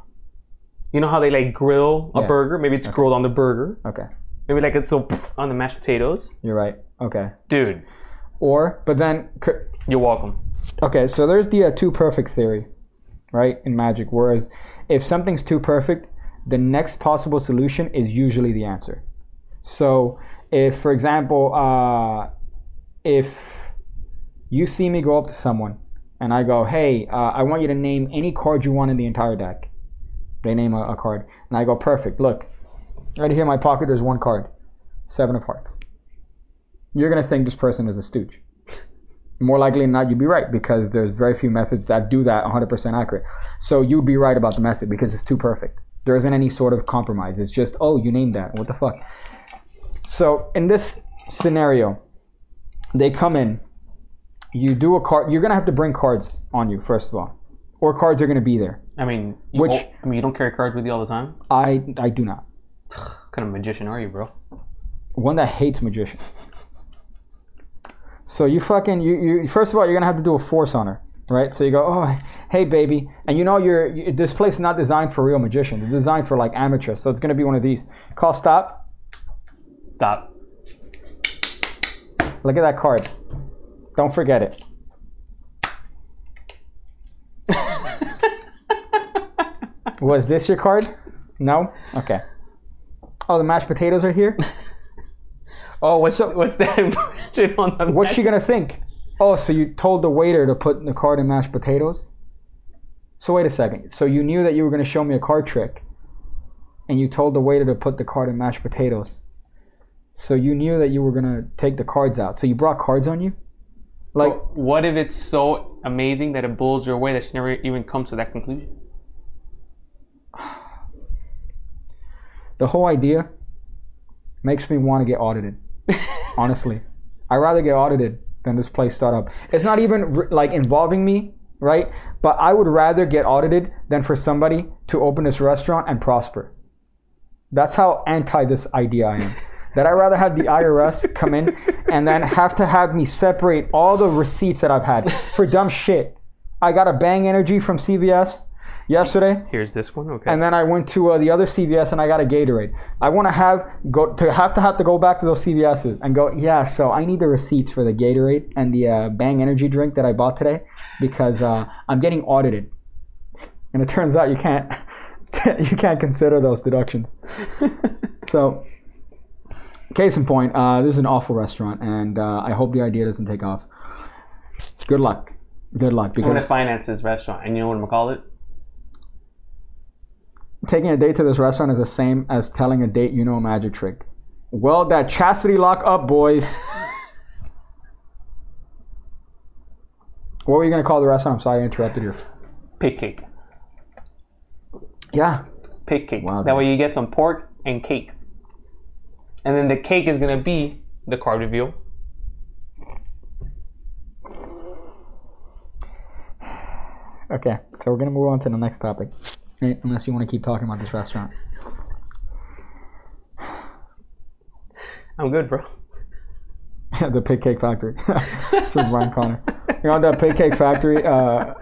You know how they like grill a yeah. burger? Maybe it's okay. grilled on the burger. Okay. Maybe like it's so on the mashed potatoes. You're right. Okay. Dude. Or, but then... You're welcome. Okay, so there's the uh, too perfect theory, right, in magic. Whereas if something's too perfect, the next possible solution is usually the answer. So if, for example, uh, if you see me go up to someone and I go, hey, uh, I want you to name any card you want in the entire deck. They name a, a card. And I go, perfect. Look, right here in my pocket, there's one card. Seven of Hearts. You're going to think this person is a stooge. More likely than not, you'd be right, because there's very few methods that do that one hundred percent accurate. So you'd be right about the method because it's too perfect. There isn't any sort of compromise. It's just, oh, you named that. What the fuck? So in this scenario, they come in. You do a card. You're going to have to bring cards on you, first of all. Or cards are going to be there. I mean, you which I mean, you don't carry cards with you all the time. I I do not. What kind of magician are you, bro? One that hates magicians. So you fucking you, you first of all, you're gonna have to do a force on her, right? So you go, oh hey baby, and you know you're you, this place is not designed for real magicians. It's designed for like amateurs. So it's gonna be one of these. Call stop. Stop. Look at that card. Don't forget it. Was this your card? No? Okay. Oh, the mashed potatoes are here? Oh, what's so, what's that impression on the What's she going to think? Oh, so you told the waiter to put the card in mashed potatoes? So wait a second. So you knew that you were going to show me a card trick, and you told the waiter to put the card in mashed potatoes. So you knew that you were going to take the cards out. So you brought cards on you? Like, well, what if it's so amazing that it blows your way that she never even comes to that conclusion? The whole idea makes me want to get audited. Honestly, I'd rather get audited than this place start up. It's not even like involving me, right? But I would rather get audited than for somebody to open this restaurant and prosper. That's how anti this idea I am. That I'd rather have the I R S come in and then have to have me separate all the receipts that I've had for dumb shit. I got a Bang Energy from C V S. Yesterday, here's this one, okay. And then I went to uh, the other C V S and I got a Gatorade. I want to have go to have to have to go back to those C V S's and go. Yeah, so I need the receipts for the Gatorade and the uh, Bang Energy drink that I bought today because uh, I'm getting audited. And it turns out you can't you can't consider those deductions. So, case in point, uh, this is an awful restaurant, and uh, I hope the idea doesn't take off. Good luck, good luck. Because I'm gonna finance this restaurant, and you know what I'm gonna call it. Taking a date to this restaurant is the same as telling a date you know a magic trick. Well, that chastity lock up, boys. What were you going to call the restaurant? I'm sorry I interrupted you. Pig Cake. Yeah. Pig Cake. Wow, that man. Way you get some pork and cake. And then the cake is going to be the card reveal. Okay, so we're going to move on to the next topic. Unless you want to keep talking about this restaurant. I'm good, bro. The Pig Cake Factory. This is Brian Connor. You know, that Pig Cake Factory? Uh,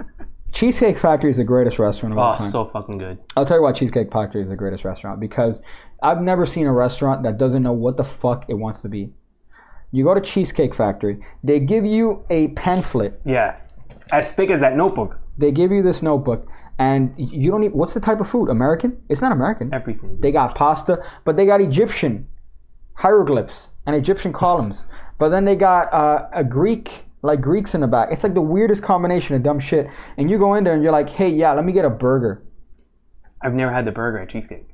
Cheesecake Factory is the greatest restaurant of oh, all time. Oh, so fucking good. I'll tell you why Cheesecake Factory is the greatest restaurant. Because I've never seen a restaurant that doesn't know what the fuck it wants to be. You go to Cheesecake Factory. They give you a pamphlet. Yeah. As thick as that notebook. They give you this notebook. And you don't need, what's the type of food? American? It's not American. Everything. They got pasta, but they got Egyptian hieroglyphs and Egyptian columns. But then they got uh, a Greek, like Greeks in the back. It's like the weirdest combination of dumb shit. And you go in there and you're like, hey, yeah, let me get a burger. I've never had the burger at Cheesecake.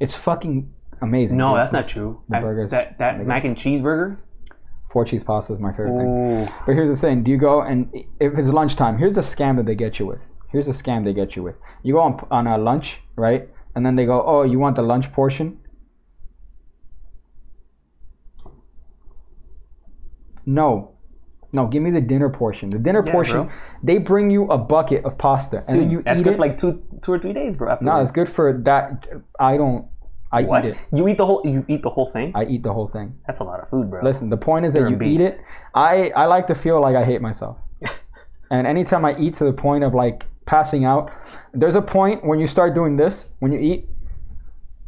It's fucking amazing. No, dude. That's not true. The I, burgers. That, that mac and cheese burger? Four cheese pasta is my favorite Ooh. thing. But here's the thing. Do you go and if it's lunchtime, here's a scam that they get you with. Here's a scam they get you with. You go on, on a lunch, right? And then they go, oh, you want the lunch portion? No. No, give me the dinner portion. The dinner yeah, portion, bro. They bring you a bucket of pasta. And dude, then you that's eat good it. for like two two or three days, bro. No, it's good for that. I don't. I what? eat it. You eat the whole you eat the whole thing? I eat the whole thing. That's a lot of food, bro. Listen, the point is You're that you beast. eat it. I, I like to feel like I hate myself. And anytime I eat to the point of like passing out, there's a point when you start doing this, when you eat.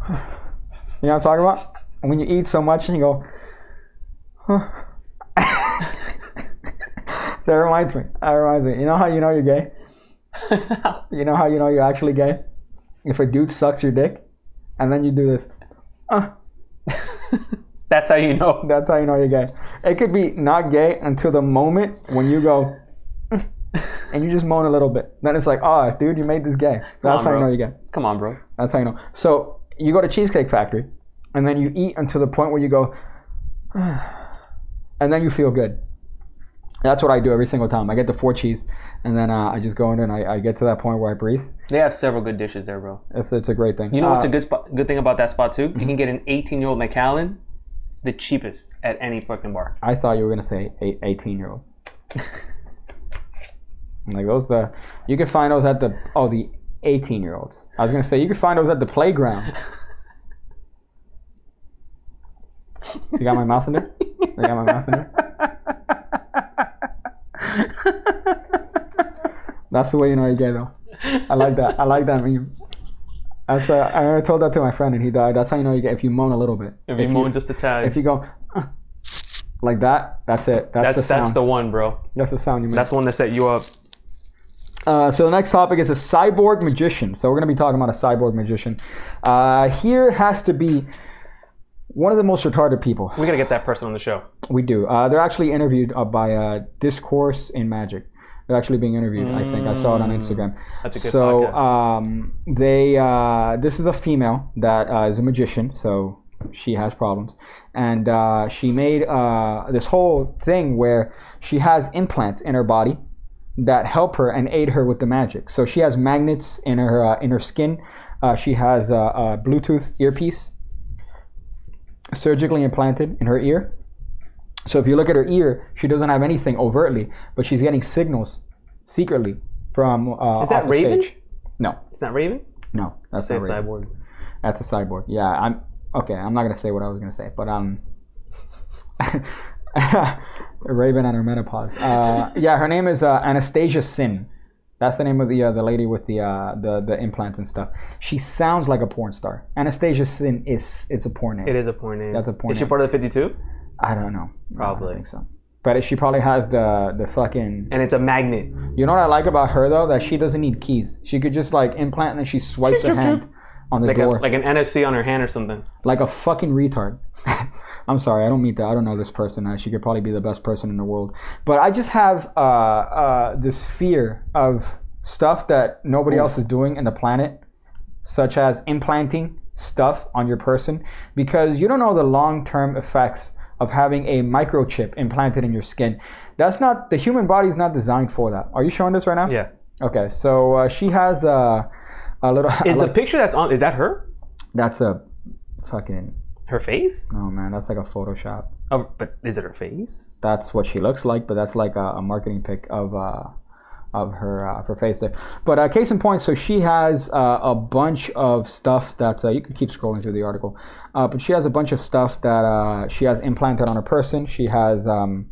You know what I'm talking about? And when you eat so much and you go, huh. That reminds me. That reminds me. You know how you know you're gay? You know how you know you're actually gay? If a dude sucks your dick, and then you do this. Uh. That's how you know. That's how you know you're gay. It could be not gay until the moment when you go, and you just moan a little bit. Then it's like, oh, dude, you made this gay. That's on, how bro. you know you're gay. Come on, bro. That's how you know. So you go to Cheesecake Factory, and then you eat until the point where you go, and then you feel good. That's what I do every single time. I get the four cheese, and then uh, I just go in and I, I get to that point where I breathe. They have several good dishes there, bro. It's it's a great thing. You know uh, what's a good spot, good thing about that spot too? You can get an eighteen-year-old McAllen, the cheapest at any fucking bar. I thought you were gonna say eighteen-year-old. I'm like those the you can find those at the oh the eighteen-year-olds. I was gonna say you can find those at the playground. You got my mouth in there? I got my mouth in there. That's the way you know you're gay, though. I like that. I like that meme. That's, uh, I told that to my friend, and he died. That's how you know you get if you moan a little bit. If, if you moan just a tad. If you go uh, like that, that's it. That's, that's the sound. That's the one, bro. That's the sound you make. That's the one that set you up. Uh, so the next topic is a cyborg magician. So we're gonna be talking about a cyborg magician. Uh, here has to be one of the most retarded people. We gotta get that person on the show. We do. Uh, they're actually interviewed uh, by uh, Discourse in Magic. They're actually being interviewed. Mm. I think I saw it on Instagram. That's a good so, podcast. So um, they. Uh, this is a female that uh, is a magician. So she has problems, and uh, she made uh, this whole thing where she has implants in her body that help her and aid her with the magic. So she has magnets in her uh, in her skin. Uh, she has a, a Bluetooth earpiece surgically implanted in her ear. So if you look at her ear, she doesn't have anything overtly, but she's getting signals secretly from uh is that Raven? Stage. No. Is that Raven? No. That's not a Raven. Cyborg. That's a cyborg. Yeah, I'm okay, I'm not gonna say what I was gonna say, but um Raven and her menopause. Uh yeah, her name is uh, Anastasia Sin. That's the name of the uh, the lady with the uh, the the implants and stuff. She sounds like a porn star. Anastasia Sin is it's a porn name. It is a porn name. That's a porn. Is name. She part of the fifty-two? I don't know. Probably. I don't think so. But she probably has the the fucking. And it's a magnet. You know what I like about her though? That she doesn't need keys. She could just like implant and then she swipes her hand on the like door. A, like an N F C on her hand or something. Like a fucking retard. I'm sorry, I don't mean that. I don't know this person. Uh, she could probably be the best person in the world. But I just have uh, uh, this fear of stuff that nobody Ooh. else is doing in the planet, such as implanting stuff on your person, because you don't know the long-term effects of having a microchip implanted in your skin. That's not, the human body is not designed for that. Are you showing this right now? Yeah. Okay, so uh, she has uh, a little... Is the like, picture that's on, is that her? That's a fucking... Her face? Oh man, that's like a Photoshop. Oh, but is it her face? That's what she looks like, but that's like a, a marketing pic of uh, of her uh, of her face there. But uh, case in point, so she has uh, a bunch of stuff that uh, you can keep scrolling through the article. Uh, but she has a bunch of stuff that uh, she has implanted on her person. She has um,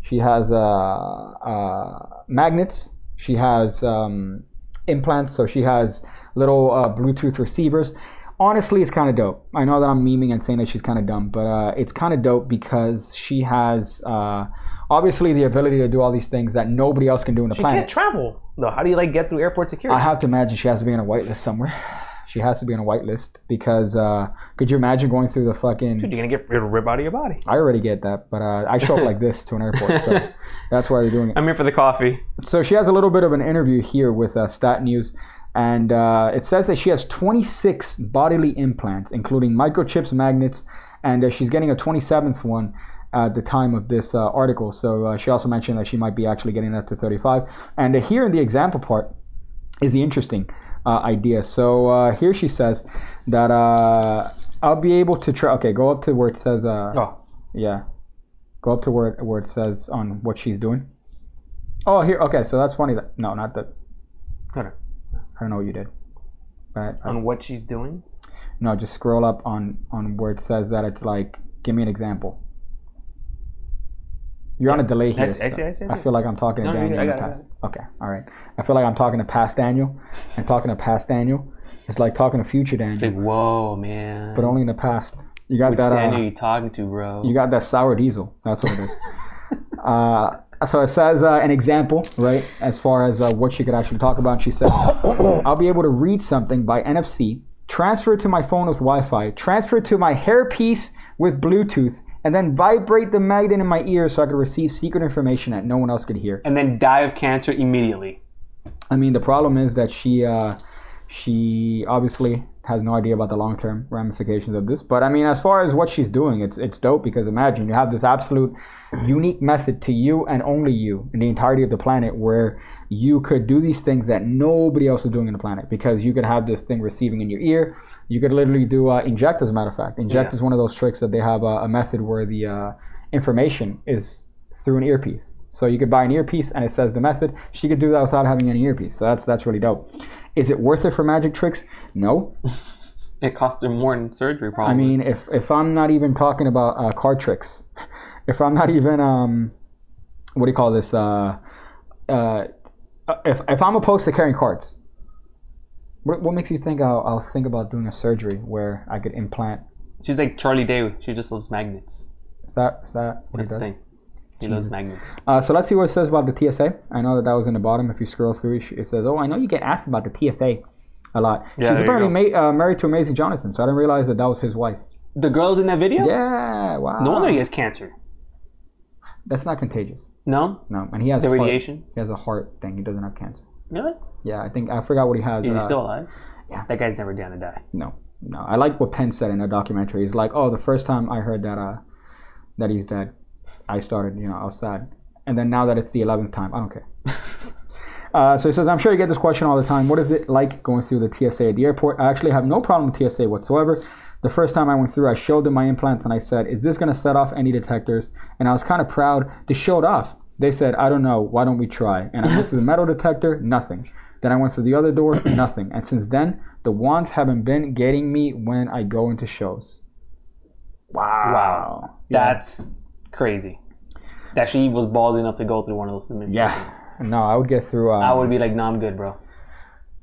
she has uh, uh, magnets. She has um, implants. So she has little uh, Bluetooth receivers. Honestly, it's kind of dope. I know that I'm memeing and saying that she's kind of dumb, but uh, it's kind of dope because she has uh, obviously the ability to do all these things that nobody else can do in the she planet. She can't travel, though. How do you like get through airport security? I have to imagine she has to be on a whitelist somewhere. She has to be on a whitelist because uh, could you imagine going through the fucking... Dude, you're going to get rid of rib out of your body. I already get that, but uh, I show up like this to an airport, so that's why they're doing it. I'm here for the coffee. So she has a little bit of an interview here with uh, Stat News. And uh, it says that she has twenty-six bodily implants, including microchips, magnets, and uh, she's getting a twenty-seventh one at the time of this uh, article. So uh, she also mentioned that she might be actually getting that to thirty-five. And uh, here in the example part is the interesting uh, idea. So uh, here she says that uh, I'll be able to try. Okay, go up to where it says. Uh, oh, yeah. Go up to where it, where it says on what she's doing. Oh, here. Okay, so that's funny. That, no, not that. I don't know what you did. But on I, what she's doing? No, just scroll up on, on where it says that it's like, give me an example. You're yeah. on a delay here. I see, so I, see, I, see, I, see. I feel like I'm talking to no, Daniel. No, no, no, in the past. It, okay, all right. I feel like I'm talking to past Daniel. And talking to past Daniel is like talking to future Daniel. It's like, whoa, man. But only in the past. You got Which that. Which Daniel uh, you talking to, bro? You got that sour diesel. That's what it is. uh, so it says uh, an example, right? As far as uh, what she could actually talk about. She said, I'll be able to read something by N F C, transfer it to my phone with Wi-Fi, transfer it to my hairpiece with Bluetooth, and then vibrate the magnet in my ear so I could receive secret information that no one else could hear. And then die of cancer immediately. I mean, the problem is that she uh, she obviously has no idea about the long-term ramifications of this. But I mean, as far as what she's doing, it's it's dope, because imagine you have this absolute unique method to you and only you in the entirety of the planet, where you could do these things that nobody else is doing on the planet, because you could have this thing receiving in your ear. You could literally do uh, inject, as a matter of fact. Inject yeah. is one of those tricks that they have uh, a method where the uh, information is through an earpiece. So you could buy an earpiece and it says the method. She could do that without having any earpiece. So that's that's really dope. Is it worth it for magic tricks? No. It costs them more than surgery, probably. I mean, if, if I'm not even talking about uh, card tricks, if I'm not even, um, what do you call this? Uh, uh, if, if I'm opposed to carrying cards, What, what makes you think I'll, I'll think about doing a surgery where I could implant? She's like Charlie Day. She just loves magnets. Is that, is that what That's he does? Thing. He Jesus. loves magnets. Uh, so let's see what it says about the T S A. I know that that was in the bottom. If you scroll through, it says, oh, I know you get asked about the T S A a lot. Yeah, she's apparently ma uh, married to Amazing Jonathan, so I didn't realize that that was his wife. The girl's in that video? Yeah, wow. No wonder he has cancer. That's not contagious. No? No, and he has the radiation. Heart. He has a heart thing. He doesn't have cancer. Really? Yeah, I think I forgot what he has. Is he uh, still alive? Yeah. That guy's never down to die. No, no. I like what Penn said in a documentary. He's like, "Oh, the first time I heard that uh, that he's dead, I started, you know, I was sad, and then now that it's the eleventh time, I don't care." uh, so he says, "I'm sure you get this question all the time. What is it like going through the T S A at the airport? I actually have no problem with T S A whatsoever. The first time I went through, I showed them my implants and I said, 'Is this going to set off any detectors?' And I was kind of proud to show it off. They said, 'I don't know. Why don't we try?' And I went through the metal detector, nothing. Then I went through the other door, nothing. And since then, the wands haven't been getting me when I go into shows." Wow. Wow. Yeah. That's crazy. That she was ballsy enough to go through one of those things. Yeah. No, I would get through. Um, I would be like, no, nah, I'm good, bro.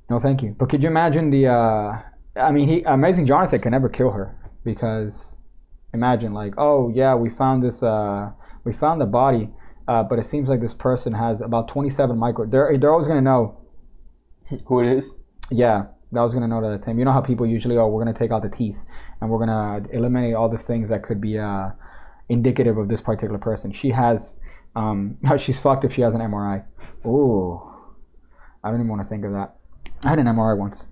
No, thank you. But could you imagine the, uh, I mean, he, Amazing Jonathan can never kill her, because imagine like, oh yeah, we found this, uh, we found the body. Uh, but it seems like this person has about twenty-seven micro. They're, they're always going to know who it is. Yeah, they're always going to know that it's him. You know how people usually, oh, we're going to take out the teeth and we're going to eliminate all the things that could be uh, indicative of this particular person. She has, um, she's fucked if she has an M R I. Ooh, I don't even want to think of that. I had an M R I once.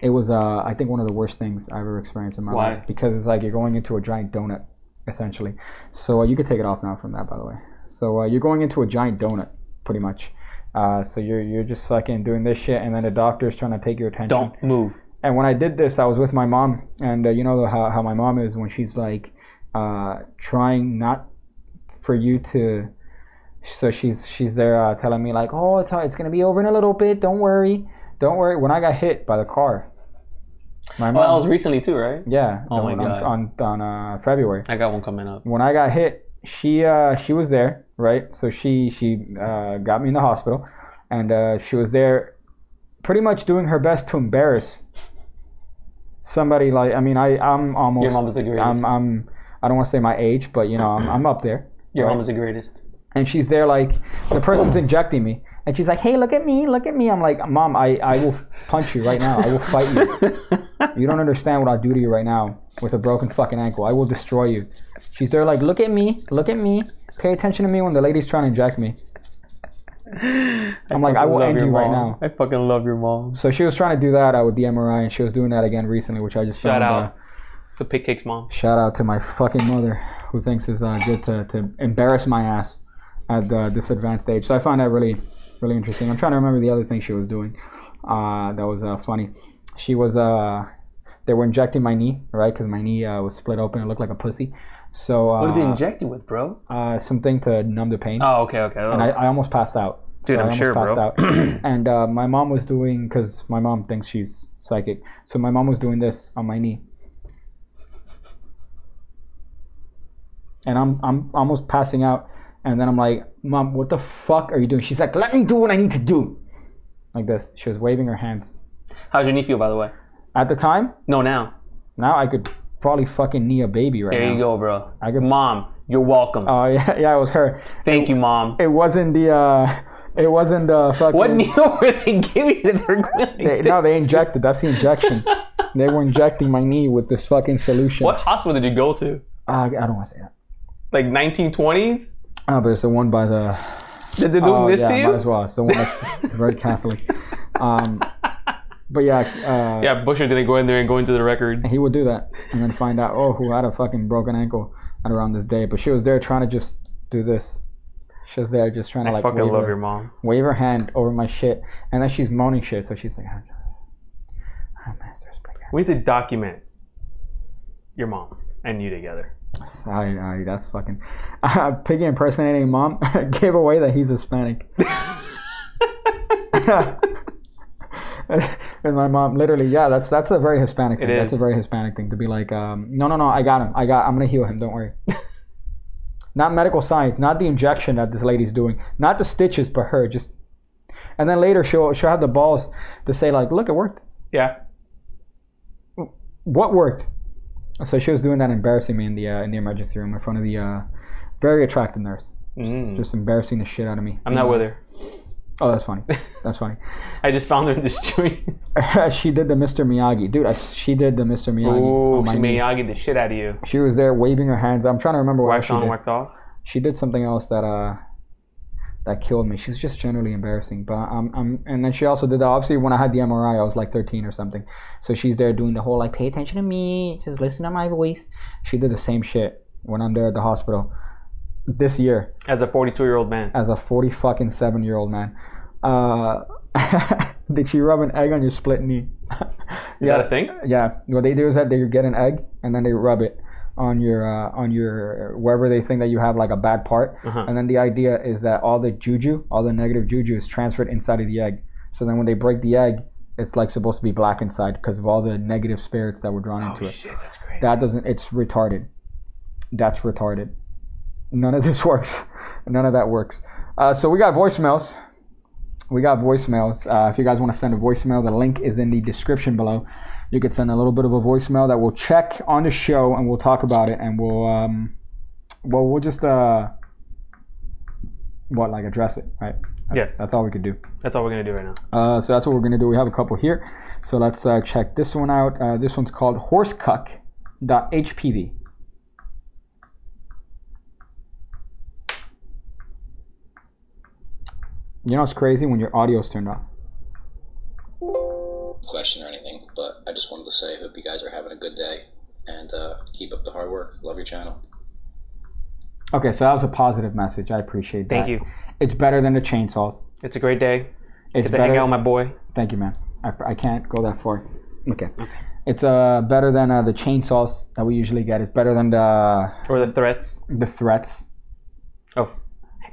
It was, uh, I think, one of the worst things I ever experienced in my Why? life, because it's like you're going into a giant donut, essentially. So uh, you could take it off now from that, by the way. So uh, you're going into a giant donut, pretty much. Uh, so you're you're just fucking doing this shit, and then the doctor's trying to take your attention. Don't move. And when I did this, I was with my mom, and uh, you know how how my mom is when she's like uh, trying not for you to. So she's she's there uh, telling me like, oh, it's it's gonna be over in a little bit. Don't worry, don't worry. When I got hit by the car. My mom, well, that was recently too, right? Yeah. Oh my god. On on, on uh, February. I got one coming up. When I got hit. She uh, she was there, right? So she she uh, got me in the hospital, and uh, she was there, pretty much doing her best to embarrass somebody. Like I mean, I I'm almost your mom's the greatest. I'm I'm I don't want to say my age, but you know I'm I'm up there. Your right? mom's the greatest. And she's there like the person's injecting me, and she's like, "Hey, look at me, look at me." I'm like, "Mom, I I will punch you right now. I will fight you. You don't understand what I'll do to you right now with a broken fucking ankle. I will destroy you." She's there like, look at me, look at me, pay attention to me when the lady's trying to inject me. I'm like, I will end you right now. I fucking love your mom. So she was trying to do that out with the M R I, and she was doing that again recently, which I just found out. Shout out to Pig Cake's mom. Shout out to my fucking mother, who thinks it's uh, good to, to embarrass my ass at uh, this advanced age. So I found that really, really interesting. I'm trying to remember the other thing she was doing. Uh, that was uh, funny. She was, uh, they were injecting my knee, right? Because my knee uh, was split open. It looked like a pussy. So uh, what did they inject you with, bro? Uh, something to numb the pain. Oh, okay, okay. Oh. And I, I almost passed out. Dude, so I'm sure, bro. Out. And uh, my mom was doing, because my mom thinks she's psychic. So my mom was doing this on my knee. And I'm I'm almost passing out. And then I'm like, Mom, what the fuck are you doing? She's like, let me do what I need to do. Like this. She was waving her hands. How's your knee feel, by the way? At the time? No, now. Now I could probably fucking knee a baby right now. There you go, bro. I could... Mom, you're welcome. Oh, uh, yeah, yeah, it was her. Thank it, you, Mom. It wasn't the... Uh, It wasn't the fucking... What knee were they giving that they're going they, No, they injected. That's the injection. They were injecting my knee with this fucking solution. What hospital did you go to? Uh, I don't want to say that. Like nineteen twenties? Oh, but it's the one by the... Did they do uh, this yeah, to you? Might as well. It's the one that's very Catholic. Um, but yeah... Uh, yeah, Busher's going to go in there and go into the records. He would do that. And then find out, oh, who had a fucking broken ankle at around this day. But she was there trying to just do this. She was there just trying to like I fucking wave love her, your mom. Wave her hand over my shit, and then she's moaning shit. So she's like, oh, master's "We need to document your mom and you together." Sorry, I, that's fucking uh, Piggy impersonating mom gave away that he's Hispanic. And my mom, literally, yeah, that's that's a very Hispanic thing. It is. That's a very Hispanic thing to be like, um, no, no, no, I got him. I got. I'm gonna heal him. Don't worry. Not medical science, not the injection that this lady's doing, not the stitches, but her just. And then later she'll she'll have the balls to say like, "Look, it worked." Yeah. What worked? So she was doing that, embarrassing me in the uh, in the emergency room in front of the uh, very attractive nurse, mm. just, just embarrassing the shit out of me. I'm not know? with her. Oh, that's funny. That's funny. I just found her in the street. She did the Mister Miyagi. Dude, I, she did the Mister Miyagi. Ooh, she Miyagi the shit out of you. She was there waving her hands. I'm trying to remember what she did. Wax on, wax off? She did something else that uh, that killed me. She's just generally embarrassing. But I'm, I'm, And then she also did that. Obviously, when I had the M R I, I was like thirteen or something. So she's there doing the whole like, pay attention to me. Just listen to my voice. She did the same shit when I'm there at the hospital. This year, as a forty-two-year-old man, as a forty fucking seven-year-old man, uh, did she rub an egg on your split knee? Is yeah. that a thing? Yeah. What they do is that they get an egg and then they rub it on your uh, on your wherever they think that you have like a bad part, uh-huh. and then the idea is that all the juju, all the negative juju, is transferred inside of the egg. So then when they break the egg, it's like supposed to be black inside because of all the negative spirits that were drawn oh, into shit, it. That's crazy. That doesn't. It's retarded. That's retarded. None of this works. None of that works. Uh, so we got voicemails. We got voicemails. Uh, if you guys want to send a voicemail, the link is in the description below. You could send a little bit of a voicemail that we'll check on the show and we'll talk about it and we'll, um, well, we'll just, uh, what, like address it, right? That's, yes. That's all we could do. That's all we're going to do right now. Uh, so that's what we're going to do. We have a couple here. So let's uh, check this one out. Uh, this one's called horsecuck dot H P V. You know it's crazy when your audio's turned off. Question or anything, but I just wanted to say, hope you guys are having a good day, and uh, keep up the hard work. Love your channel. Okay, so that was a positive message. I appreciate that. Thank you. It's better than the chainsaws. It's a great day. It's better. Hang out with my boy. Thank you, man. I, I can't go that far. Okay. Okay. It's uh, better than uh, the chainsaws that we usually get. It's better than the... Or the threats. The threats. Of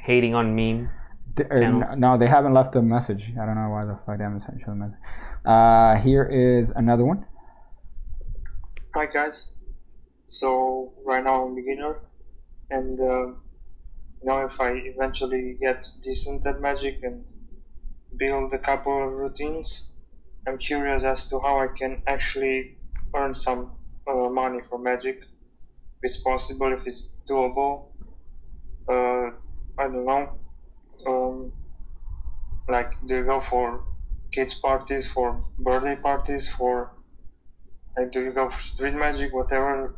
hating on meme. Channels. No, they haven't left a message. I don't know why the fuck they haven't sent a message. Uh, here is another one. Hi guys. So right now I'm a beginner, and uh, now if I eventually get decent at magic and build a couple of routines, I'm curious as to how I can actually earn some uh, money from magic. If it's possible, if it's doable. Uh, I don't know. Um, like they go for kids parties, for birthday parties, for like do you go for street magic, whatever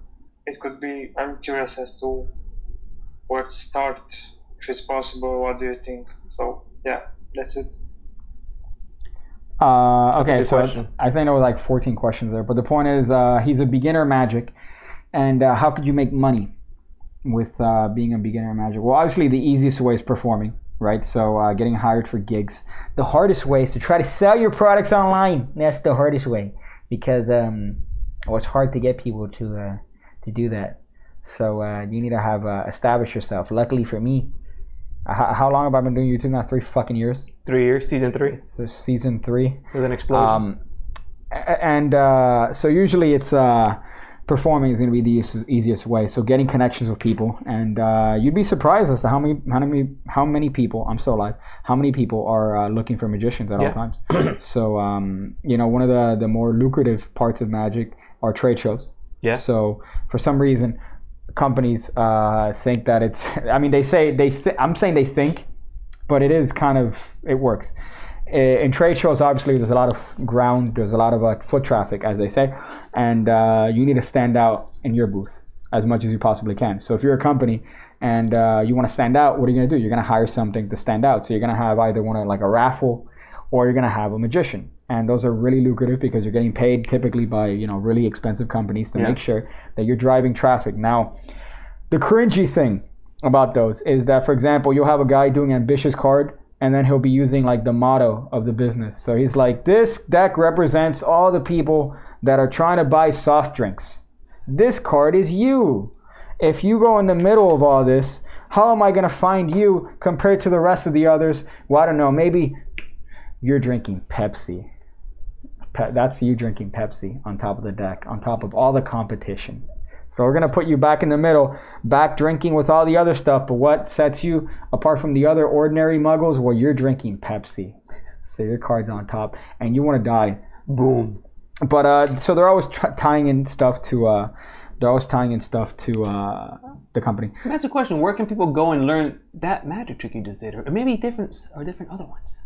it could be. I'm curious as to where to start, if it's possible. What do you think? So Yeah, that's it. Uh, okay, so question. I think there were like fourteen questions there, but the point is, uh, he's a beginner magic, and uh, how could you make money with uh, being a beginner magic? Well, obviously the easiest way is performing, right? So uh, getting hired for gigs. The hardest way is to try to sell your products online. That's the hardest way, because um, well, it's hard to get people to uh, to do that. So uh, you need to have uh, establish yourself. Luckily for me. How long have I been doing YouTube now? Three fucking years. Three years, season three. So season three. With an explosion. Um, and uh, so usually it's uh, performing is going to be the easiest way. So getting connections with people, and uh, you'd be surprised as to how many, how many, how many people. I'm so alive. How many people are uh, looking for magicians at yeah. all times? So um, you know, one of the the more lucrative parts of magic are trade shows. Yeah. So for some reason. Companies uh, think that it's. I mean, they say they. Th I'm saying they think, but it is kind of. It works. In trade shows, obviously, there's a lot of ground. There's a lot of like foot traffic, as they say, and uh, you need to stand out in your booth as much as you possibly can. So, if you're a company and uh, you want to stand out, what are you going to do? You're going to hire something to stand out. So, you're going to have either one of like a raffle, or you're going to have a magician. And those are really lucrative because you're getting paid typically by, you know, really expensive companies to yeah. make sure that you're driving traffic. Now, the cringy thing about those is that, for example, you'll have a guy doing an ambitious card and then he'll be using like the motto of the business. So he's like, this deck represents all the people that are trying to buy soft drinks. This card is you. If you go in the middle of all this, how am I going to find you compared to the rest of the others? Well, I don't know. Maybe you're drinking Pepsi. Pe that's you drinking Pepsi on top of the deck, on top of all the competition. So we're going to put you back in the middle, back drinking with all the other stuff. But what sets you apart from the other ordinary muggles? Well, you're drinking Pepsi. So your card's on top and you want to die. Boom. But uh, so they're always tr tying in stuff to, uh, they're always tying in stuff to uh, the company. Can I ask a question? Where can people go and learn that magic trick you just did? Or maybe different or different other ones?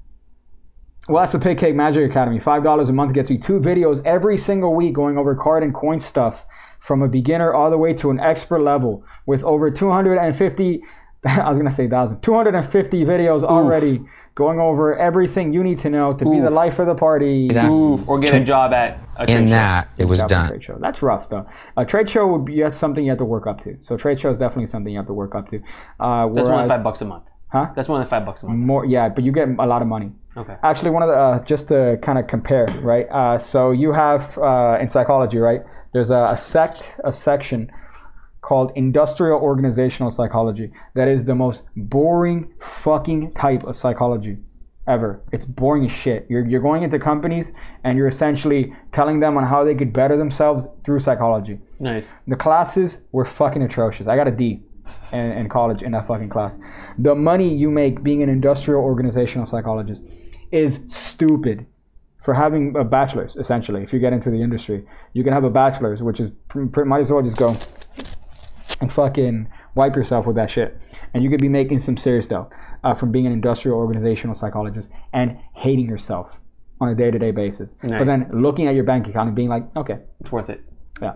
Well, that's the Pig Cake Magic Academy. five dollars a month gets you two videos every single week going over card and coin stuff from a beginner all the way to an expert level with over two hundred fifty, I was going to say one thousand, two hundred fifty videos Oof. Already going over everything you need to know to Oof. Be the life of the party. That, Oof. Or get a job at a trade show. In that, it was done. Trade show. That's rough, though. A trade show would be that's something you have to work up to. So trade show is definitely something you have to work up to. Uh, whereas, that's more than five bucks a month. Huh? That's more than five bucks a month. More, yeah, but you get a lot of money. Okay. Actually, one of the uh, just to kind of compare, right? Uh, so you have uh, in psychology, right? There's a, a sect, a section called industrial organizational psychology. That is the most boring fucking type of psychology ever. It's boring as shit. You're you're going into companies and you're essentially telling them on how they could better themselves through psychology. Nice. The classes were fucking atrocious. I got a D. In, in college in that fucking class. The money you make being an industrial organizational psychologist is stupid for having a bachelor's, essentially. If you get into the industry, you can have a bachelor's, which is might as well just go and fucking wipe yourself with that shit, and you could be making some serious dough uh, from being an industrial organizational psychologist and hating yourself on a day-to-day basis. Nice. But then looking at your bank account and being like, okay, it's worth it. Yeah.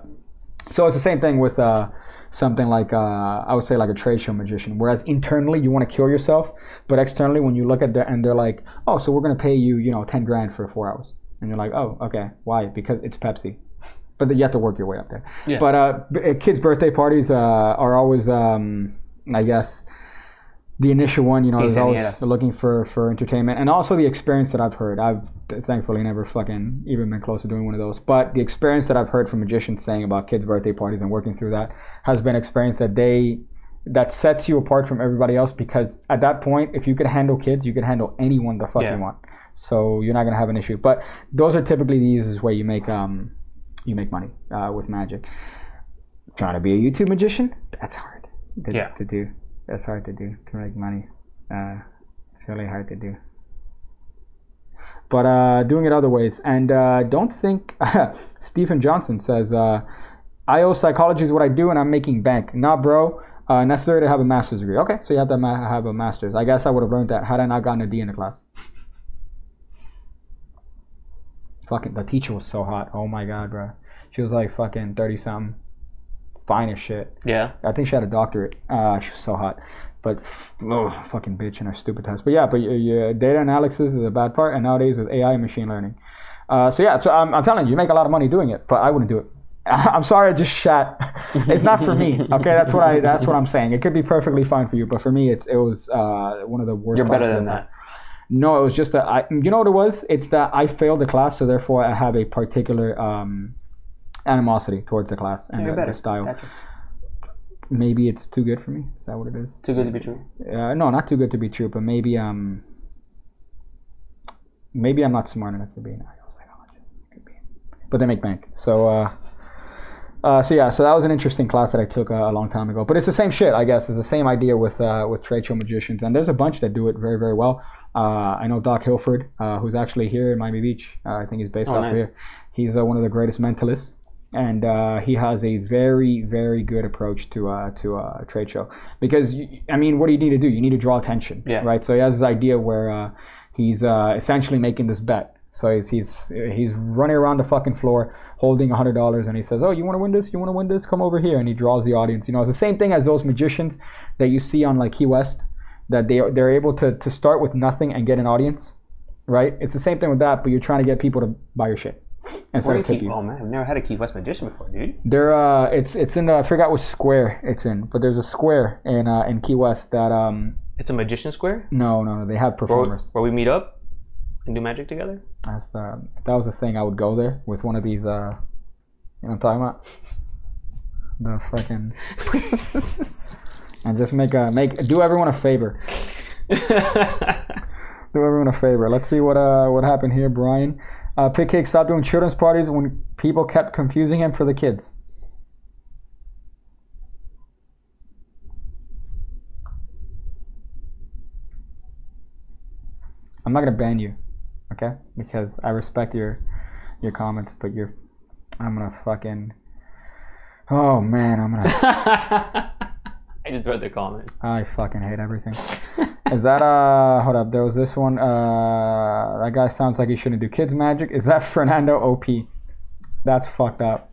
So it's the same thing with uh something like, uh, I would say like a trade show magician, whereas internally you want to kill yourself, but externally when you look at that and they're like, oh, so we're going to pay you, you know, ten grand for four hours. And you're like, oh, okay. Why? Because it's Pepsi. But then you have to work your way up there. Yeah. But uh, kids' birthday parties uh, are always, um, I guess, the initial one, you know, is always yes. looking for, for entertainment. And also the experience that I've heard. I've thankfully never fucking even been close to doing one of those. But the experience that I've heard from magicians saying about kids' birthday parties and working through that has been experience that they, that sets you apart from everybody else. Because at that point, if you could handle kids, you could handle anyone the fuck yeah. you want. So you're not going to have an issue. But those are typically the easiest way you make, um, you make money uh, with magic. Trying to be a YouTube magician? That's hard to, yeah. to do. That's hard to do, to make money. Uh, it's really hard to do. But uh, doing it other ways. And uh, don't think... Stephen Johnson says, uh, I O psychology is what I do and I'm making bank. Nah, bro. Uh, necessary to have a master's degree. Okay, so you have to ma have a master's. I guess I would have learned that had I not gotten a D in the class. Fucking, the teacher was so hot. Oh my God, bro. She was like fucking thirty-something. Fine as shit. Yeah. I think she had a doctorate. Uh, she was so hot. But oh, fucking bitch in our stupid test. But yeah, but uh, data analysis is a bad part, and nowadays with A I and machine learning. Uh, so yeah, so I'm, I'm telling you, you make a lot of money doing it, but I wouldn't do it. I'm sorry, I just shat. It's not for me. Okay, that's what I. That's what I'm saying. It could be perfectly fine for you, but for me, it's it was uh, one of the worst. You're better than that. No, it was just that I. You know what it was? It's that I failed the class, so therefore I have a particular um, animosity towards the class and the, the style. Gotcha. Maybe it's too good for me. Is that what it is? Too good to be true. Uh, no, not too good to be true, but maybe um, maybe I'm not smart enough to be an I O psychologist. But they make bank, so. Uh, Uh, so yeah, so that was an interesting class that I took uh, a long time ago. But it's the same shit, I guess. It's the same idea with uh, with trade show magicians, and there's a bunch that do it very, very well. Uh, I know Doc Hilford, uh, who's actually here in Miami Beach. Uh, I think he's based oh, out nice. here. He's uh, one of the greatest mentalists, and uh, he has a very, very good approach to uh, to uh, a trade show. Because you, I mean, what do you need to do? You need to draw attention, yeah. right? So he has this idea where uh, he's uh, essentially making this bet. So he's, he's he's running around the fucking floor holding a hundred dollars, and he says, oh, you want to win this? You want to win this? Come over here. And he draws the audience. You know, it's the same thing as those magicians that you see on like Key West, that they, they're able to, to start with nothing and get an audience, right? It's the same thing with that, but you're trying to get people to buy your shit. Instead of tip you. Oh man, I've never had a Key West magician before, dude. There, uh, it's it's in the, I forgot what square it's in, but there's a square in uh, in Key West that... um. It's a magician square? No, no, no. They have performers. Where, where we meet up? And do magic together? That's the, if that was the thing, I would go there with one of these, uh, you know what I'm talking about? The freaking... and just make a, make, do everyone a favor. do everyone a favor. Let's see what, uh, what happened here, Brian. Uh, Pig Cake stopped doing children's parties when people kept confusing him for the kids. I'm not gonna ban you. Okay, because I respect your your comments, but you're I'm gonna fucking oh man I'm gonna I just read the comment. I fucking hate everything. Is that uh hold up, there was this one uh that guy sounds like he shouldn't do kids magic. Is that Fernando O P? That's fucked up.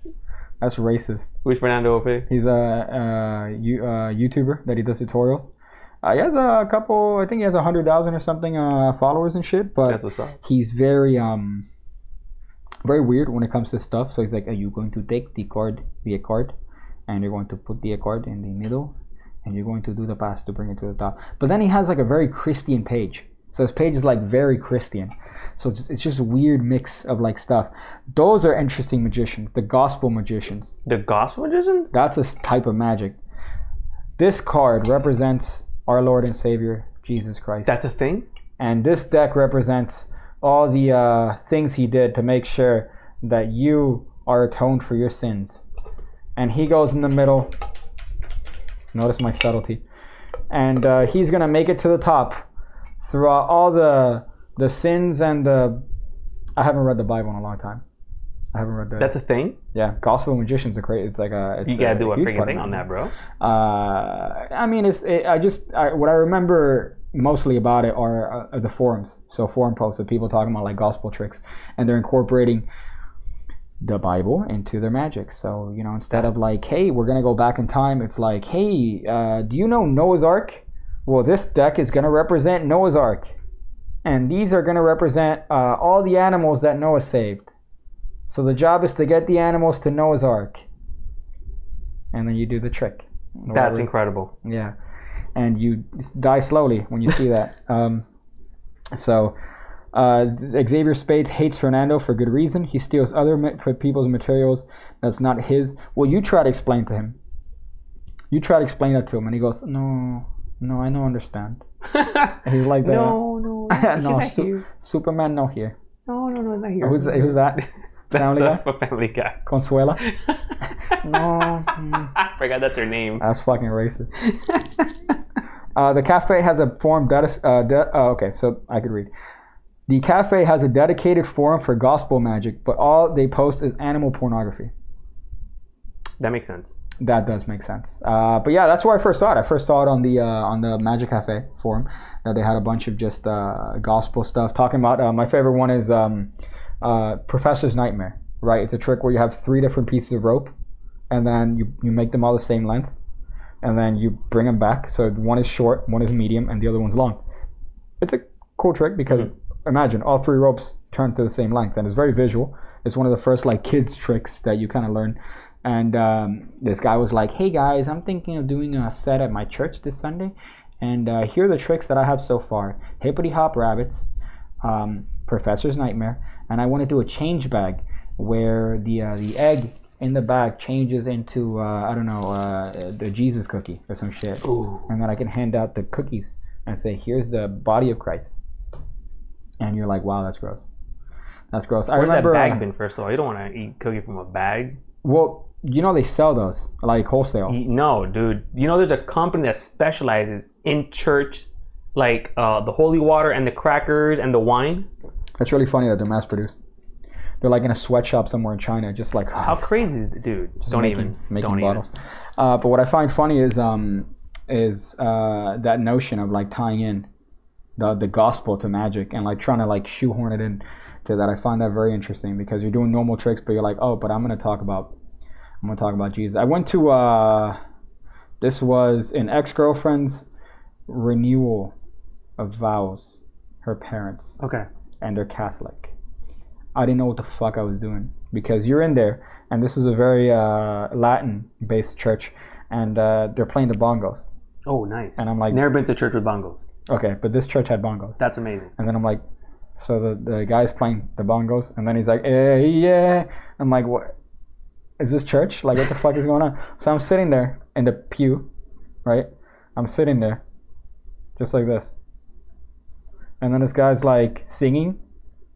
That's racist. Who's Fernando O P? He's a uh you uh YouTuber that he does tutorials. Uh, he has a couple, I think he has a hundred thousand or something uh, followers and shit, but that's what's up. He's very, um, very weird when it comes to stuff. So he's like, are you going to take the card, the card, and you're going to put the card in the middle, and you're going to do the pass to bring it to the top. But then he has like a very Christian page. So his page is like very Christian. So it's, it's just a weird mix of like stuff. Those are interesting magicians, the gospel magicians. The gospel magicians? That's a type of magic. This card represents... our Lord and Savior, Jesus Christ. That's a thing? And this deck represents all the uh, things he did to make sure that you are atoned for your sins. And he goes in the middle. Notice my subtlety. And uh, he's going to make it to the top throughout all the the sins and the... I haven't read the Bible in a long time. I haven't read that. That's a thing? Yeah. Gospel magicians are great. It's like a... It's you gotta a, do a, a freaking thing on that, bro. Uh, I mean, it's... It, I just... I, what I remember mostly about it are uh, the forums. So forum posts of people talking about like gospel tricks. And they're incorporating the Bible into their magic. So, you know, instead That's... of like, hey, we're gonna go back in time. It's like, hey, uh, do you know Noah's Ark? Well, this deck is gonna represent Noah's Ark. And these are gonna represent uh, all the animals that Noah saved. So the job is to get the animals to Noah's Ark, and then you do the trick. Whatever. That's incredible. Yeah, and you die slowly when you see that. Um, so uh, Xavier Spades hates Fernando for good reason. He steals other ma- people's materials that's not his. Well, you try to explain to him. You try to explain that to him, and he goes, "No, no, I don't understand." He's like, that. "No, no, no, su- here. Superman, no here. No, no, no, it's not here. Who's, who's that?" That's Family the Guy? Family Guy. Consuela? No. I forgot that's her name. That's fucking racist. uh, the cafe has a forum... Deti- uh, de- oh, okay, so I could read. The cafe has a dedicated forum for gospel magic, but all they post is animal pornography. That makes sense. That does make sense. Uh, but yeah, that's where I first saw it. I first saw it on the uh, on the Magic Cafe forum. Uh, they had a bunch of just uh, gospel stuff. Talking about... Uh, my favorite one is... Um, Uh, Professor's Nightmare, right? It's a trick where you have three different pieces of rope, and then you, you make them all the same length, and then you bring them back. So one is short, one is medium, and the other one's long. It's a cool trick because mm-hmm. imagine all three ropes turn to the same length, and it's very visual. It's one of the first like kids tricks that you kind of learn. And um, this guy was like, "Hey guys, I'm thinking of doing a set at my church this Sunday, and uh, here are the tricks that I have so far: hippity hop rabbits, um, Professor's Nightmare, and I want to do a change bag where the uh, the egg in the bag changes into uh, I don't know uh, the Jesus cookie or some shit." Ooh. And then I can hand out the cookies and say, "Here's the body of Christ," and you're like, "Wow, that's gross. That's gross." Where's I remember, that bag uh, been? First of all, you don't want to eat cookie from a bag. Well, you know they sell those like wholesale. No, dude. You know there's a company that specializes in church, like uh, the holy water and the crackers and the wine. That's really funny that they're mass produced. They're like in a sweatshop somewhere in China, just like how oh, crazy is the dude? Just don't making, even making don't bottles. Even. Uh, but what I find funny is um is uh, that notion of like tying in the the gospel to magic and like trying to like shoehorn it in to that. I find that very interesting because you're doing normal tricks, but you're like, oh, but I'm gonna talk about. I'm gonna talk about Jesus. I went to uh, this was an ex-girlfriend's renewal of vows. Her parents, okay, and they're Catholic. I didn't know what the fuck I was doing because you're in there, and this is a very uh, Latin-based church, and uh, they're playing the bongos. Oh, nice! And I'm like, never been to church with bongos. Okay, but this church had bongos. That's amazing. And then I'm like, so the the guy's playing the bongos, and then he's like, eh, yeah. I'm like, what? Is this church? Like, what the fuck is going on? So I'm sitting there in the pew, right? I'm sitting there, just like this. And then this guy's like singing,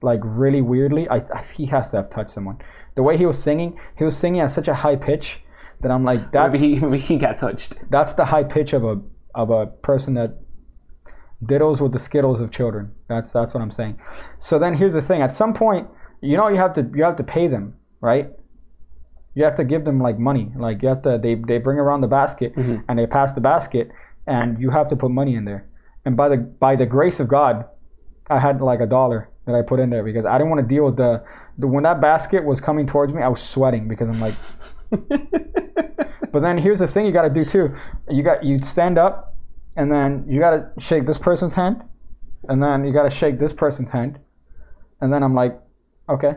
like really weirdly. I, I he has to have touched someone. The way he was singing, he was singing at such a high pitch that I'm like, that's maybe he, maybe he got touched. That's the high pitch of a of a person that diddles with the skittles of children. That's that's what I'm saying. So then here's the thing: at some point, you know, you have to you have to pay them, right? You have to give them like money. Like you have to, they, they bring around the basket mm-hmm. and they pass the basket and you have to put money in there. And by the by the grace of God, I had like a dollar that I put in there because I didn't want to deal with the, the when that basket was coming towards me, I was sweating because I'm like, but then here's the thing you got to do too. You got, you stand up and then you got to shake this person's hand and then you got to shake this person's hand. And then I'm like, okay,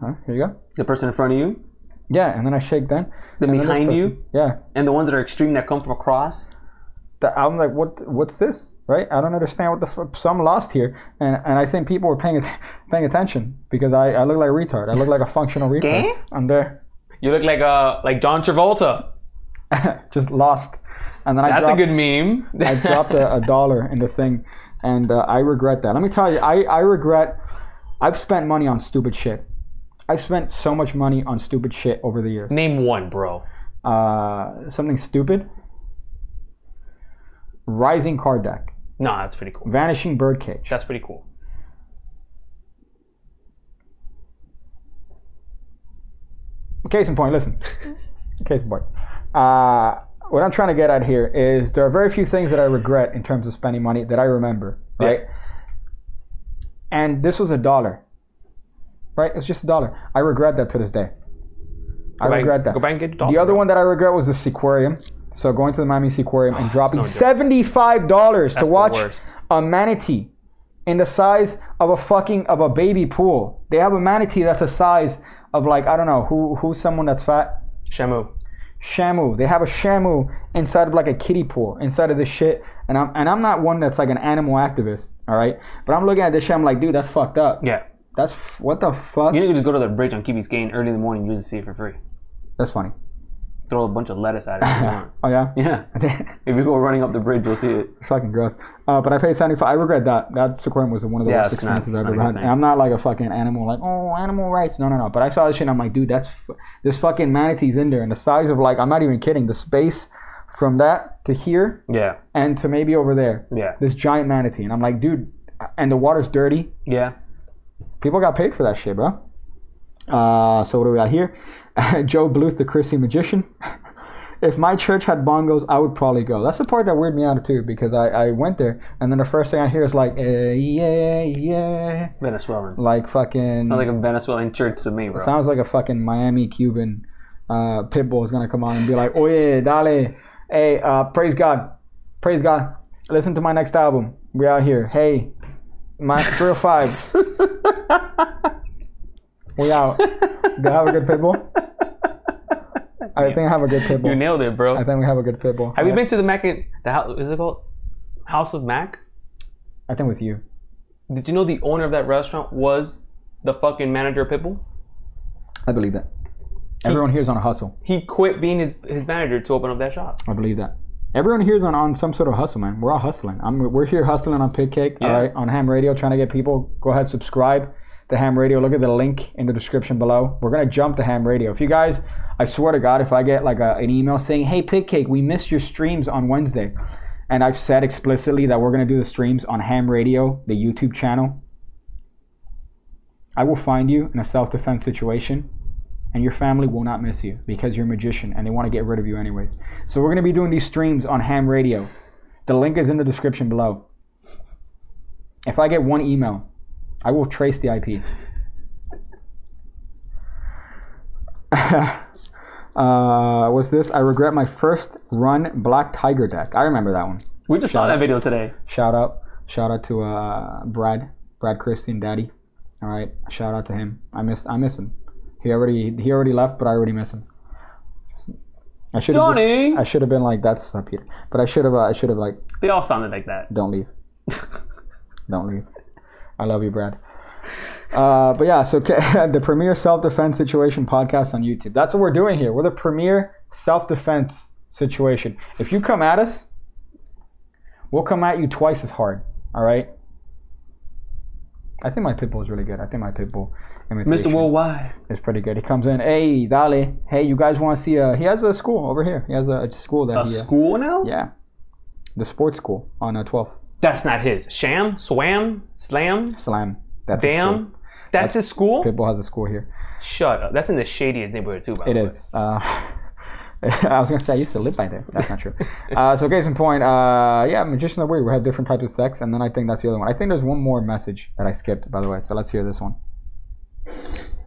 huh, here you go. The person in front of you? Yeah, and then I shake them. The behind then you? Yeah. And the ones that are extreme that come from across? The, I'm like, what? What's this? Right? I don't understand what the fuck. So I'm lost here. And and I think people were paying att- paying attention because I, I look like a retard. I look like a functional retard. I'm there. You look like a, like John Travolta. Just lost. And then I That's dropped, a good meme. I dropped a, a dollar in the thing. And uh, I regret that. Let me tell you, I, I regret... I've spent money on stupid shit. I've spent so much money on stupid shit over the years. Name one, bro. Uh, something stupid. Rising card deck. Nah, that's pretty cool. Vanishing birdcage. That's pretty cool. Case in point, listen. Case in point. Uh, what I'm trying to get at here is there are very few things that I regret in terms of spending money that I remember, right? Yeah. And this was a dollar. Right? It's just a dollar. I regret that to this day. Go I by, regret that. Go and get dollar, the other bro. One that I regret was the Seaquarium. So going to the Miami Seaquarium oh, and dropping no seventy-five dollars to watch a manatee in the size of a fucking, of a baby pool. They have a manatee that's the size of like, I don't know, who who's someone that's fat? Shamu. Shamu. They have a Shamu inside of like a kiddie pool, inside of this shit. And I'm, and I'm not one that's like an animal activist, all right? But I'm looking at this shit, I'm like, dude, that's fucked up. Yeah. That's, f- what the fuck? You need to just go to the bridge on Key Biscayne early in the morning and you just see it for free. That's funny. Throw a bunch of lettuce at it if you want. Oh, yeah? Yeah. If you go running up the bridge, you'll see it. It's fucking gross. Uh, but I paid seventy-five dollars. I regret that. That Seaquarium was one of the yeah, worst experiences not, I've ever had. And I'm not like a fucking animal, like, oh, animal rights. No, no, no. But I saw this shit and I'm like, dude, that's, f- this fucking manatee's in there. And the size of like, I'm not even kidding, the space from that to here. Yeah. And to maybe over there. Yeah. This giant manatee. And I'm like, dude, and the water's dirty. Yeah. People got paid for that shit, bro. Uh, so what do we got here? Joe Bluth, the Chrissy Magician. If my church had bongos, I would probably go. That's the part that weirded me out too, because I, I went there, and then the first thing I hear is like, eh, yeah, yeah. Venezuelan. Like fucking... Not like a Venezuelan church to me, bro. It sounds like a fucking Miami Cuban uh, pitbull is going to come on and be like, oye, dale, Hey, uh, praise God. Praise God. Listen to my next album. We out here. Hey, my three oh five. We out. Do I have a good pitbull? I think I have a good pitbull. You nailed it, bro. I think we have a good pitbull. Have you been to the Mac? In, the house is it called House of Mac? I think with you. Did you know the owner of that restaurant was the fucking manager of Pitbull? I believe that. He, Everyone here is on a hustle. He quit being his, his manager to open up that shop. I believe that. Everyone here is on, on some sort of hustle, man. We're all hustling. I'm, we're here hustling on Pig Cake, yeah. All right, on Ham Radio, trying to get people. Go ahead, subscribe to Ham Radio. Look at the link in the description below. We're going to jump to Ham Radio. If you guys, I swear to God, if I get like a, an email saying, hey, Pig Cake, we missed your streams on Wednesday. And I've said explicitly that we're going to do the streams on Ham Radio, the YouTube channel. I will find you in a self-defense situation, and your family will not miss you because you're a magician and they want to get rid of you anyways. So we're going to be doing these streams on Ham Radio. The link is in the description below. If I get one email, I will trace the I P. Uh, what's this? I regret my first run Black Tiger deck. I remember that one. We just saw that video today. Shout out. Shout out to uh, Brad. Brad Christie and Daddy. All right. Shout out to him. I miss I miss him. He already he already left, but I already miss him. I should have I should have been like, that's not Peter. But I should have uh, I should have like, they all sounded like that. Don't leave. Don't leave. I love you, Brad. Uh, but yeah, so the premier self-defense situation podcast on YouTube. That's what we're doing here. We're the premier self-defense situation. If you come at us, we'll come at you twice as hard. All right. I think my pitbull is really good. I think my pitbull, Mister Worldwide, is pretty good. He comes in. Hey, Dale. Hey, you guys want to see? A, he has a school over here. He has a, a school that. A he, school uh, now? Yeah. The sports school on twelfth. That's not his. Sham, swam, slam, slam. That's damn. That's, That's his school? Pitbull has a school here. Shut up. That's in the shadiest neighborhood too, by the way. It is. Uh, I was going to say, I used to live by there. That's not true. Uh, so case in point, uh, yeah, Magicians are weird. We have different types of sex, and then I think that's the other one. I think there's one more message that I skipped, by the way. So let's hear this one.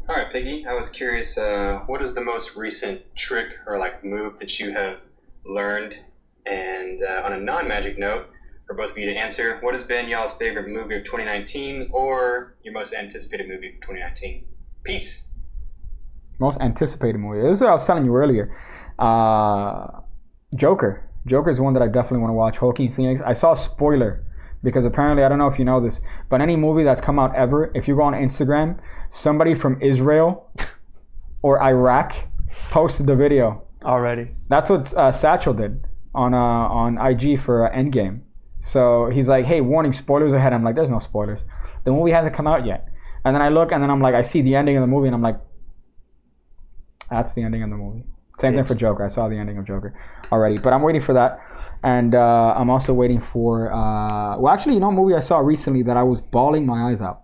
All right, Piggy. I was curious, uh, what is the most recent trick or like move that you have learned? And uh, on a non-magic note, for both of you to answer, what has been y'all's favorite movie of twenty nineteen or your most anticipated movie of twenty nineteen? Peace. Most anticipated movie. This is what I was telling you earlier. Uh, Joker. Joker is one that I definitely want to watch. Joaquin Phoenix. I saw a spoiler because apparently, I don't know if you know this, but any movie that's come out ever, if you go on Instagram, somebody from Israel or Iraq posted the video. Already. That's what uh, Satchel did on, uh, on I G for uh, Endgame. So he's like, hey, warning, spoilers ahead. I'm like, there's no spoilers. The movie hasn't come out yet. And then I look and then I'm like, I see the ending of the movie and I'm like, that's the ending of the movie. Same thing for Joker. I saw the ending of Joker already. But I'm waiting for that. And uh, I'm also waiting for, uh, well, actually, you know, a movie I saw recently that I was bawling my eyes out.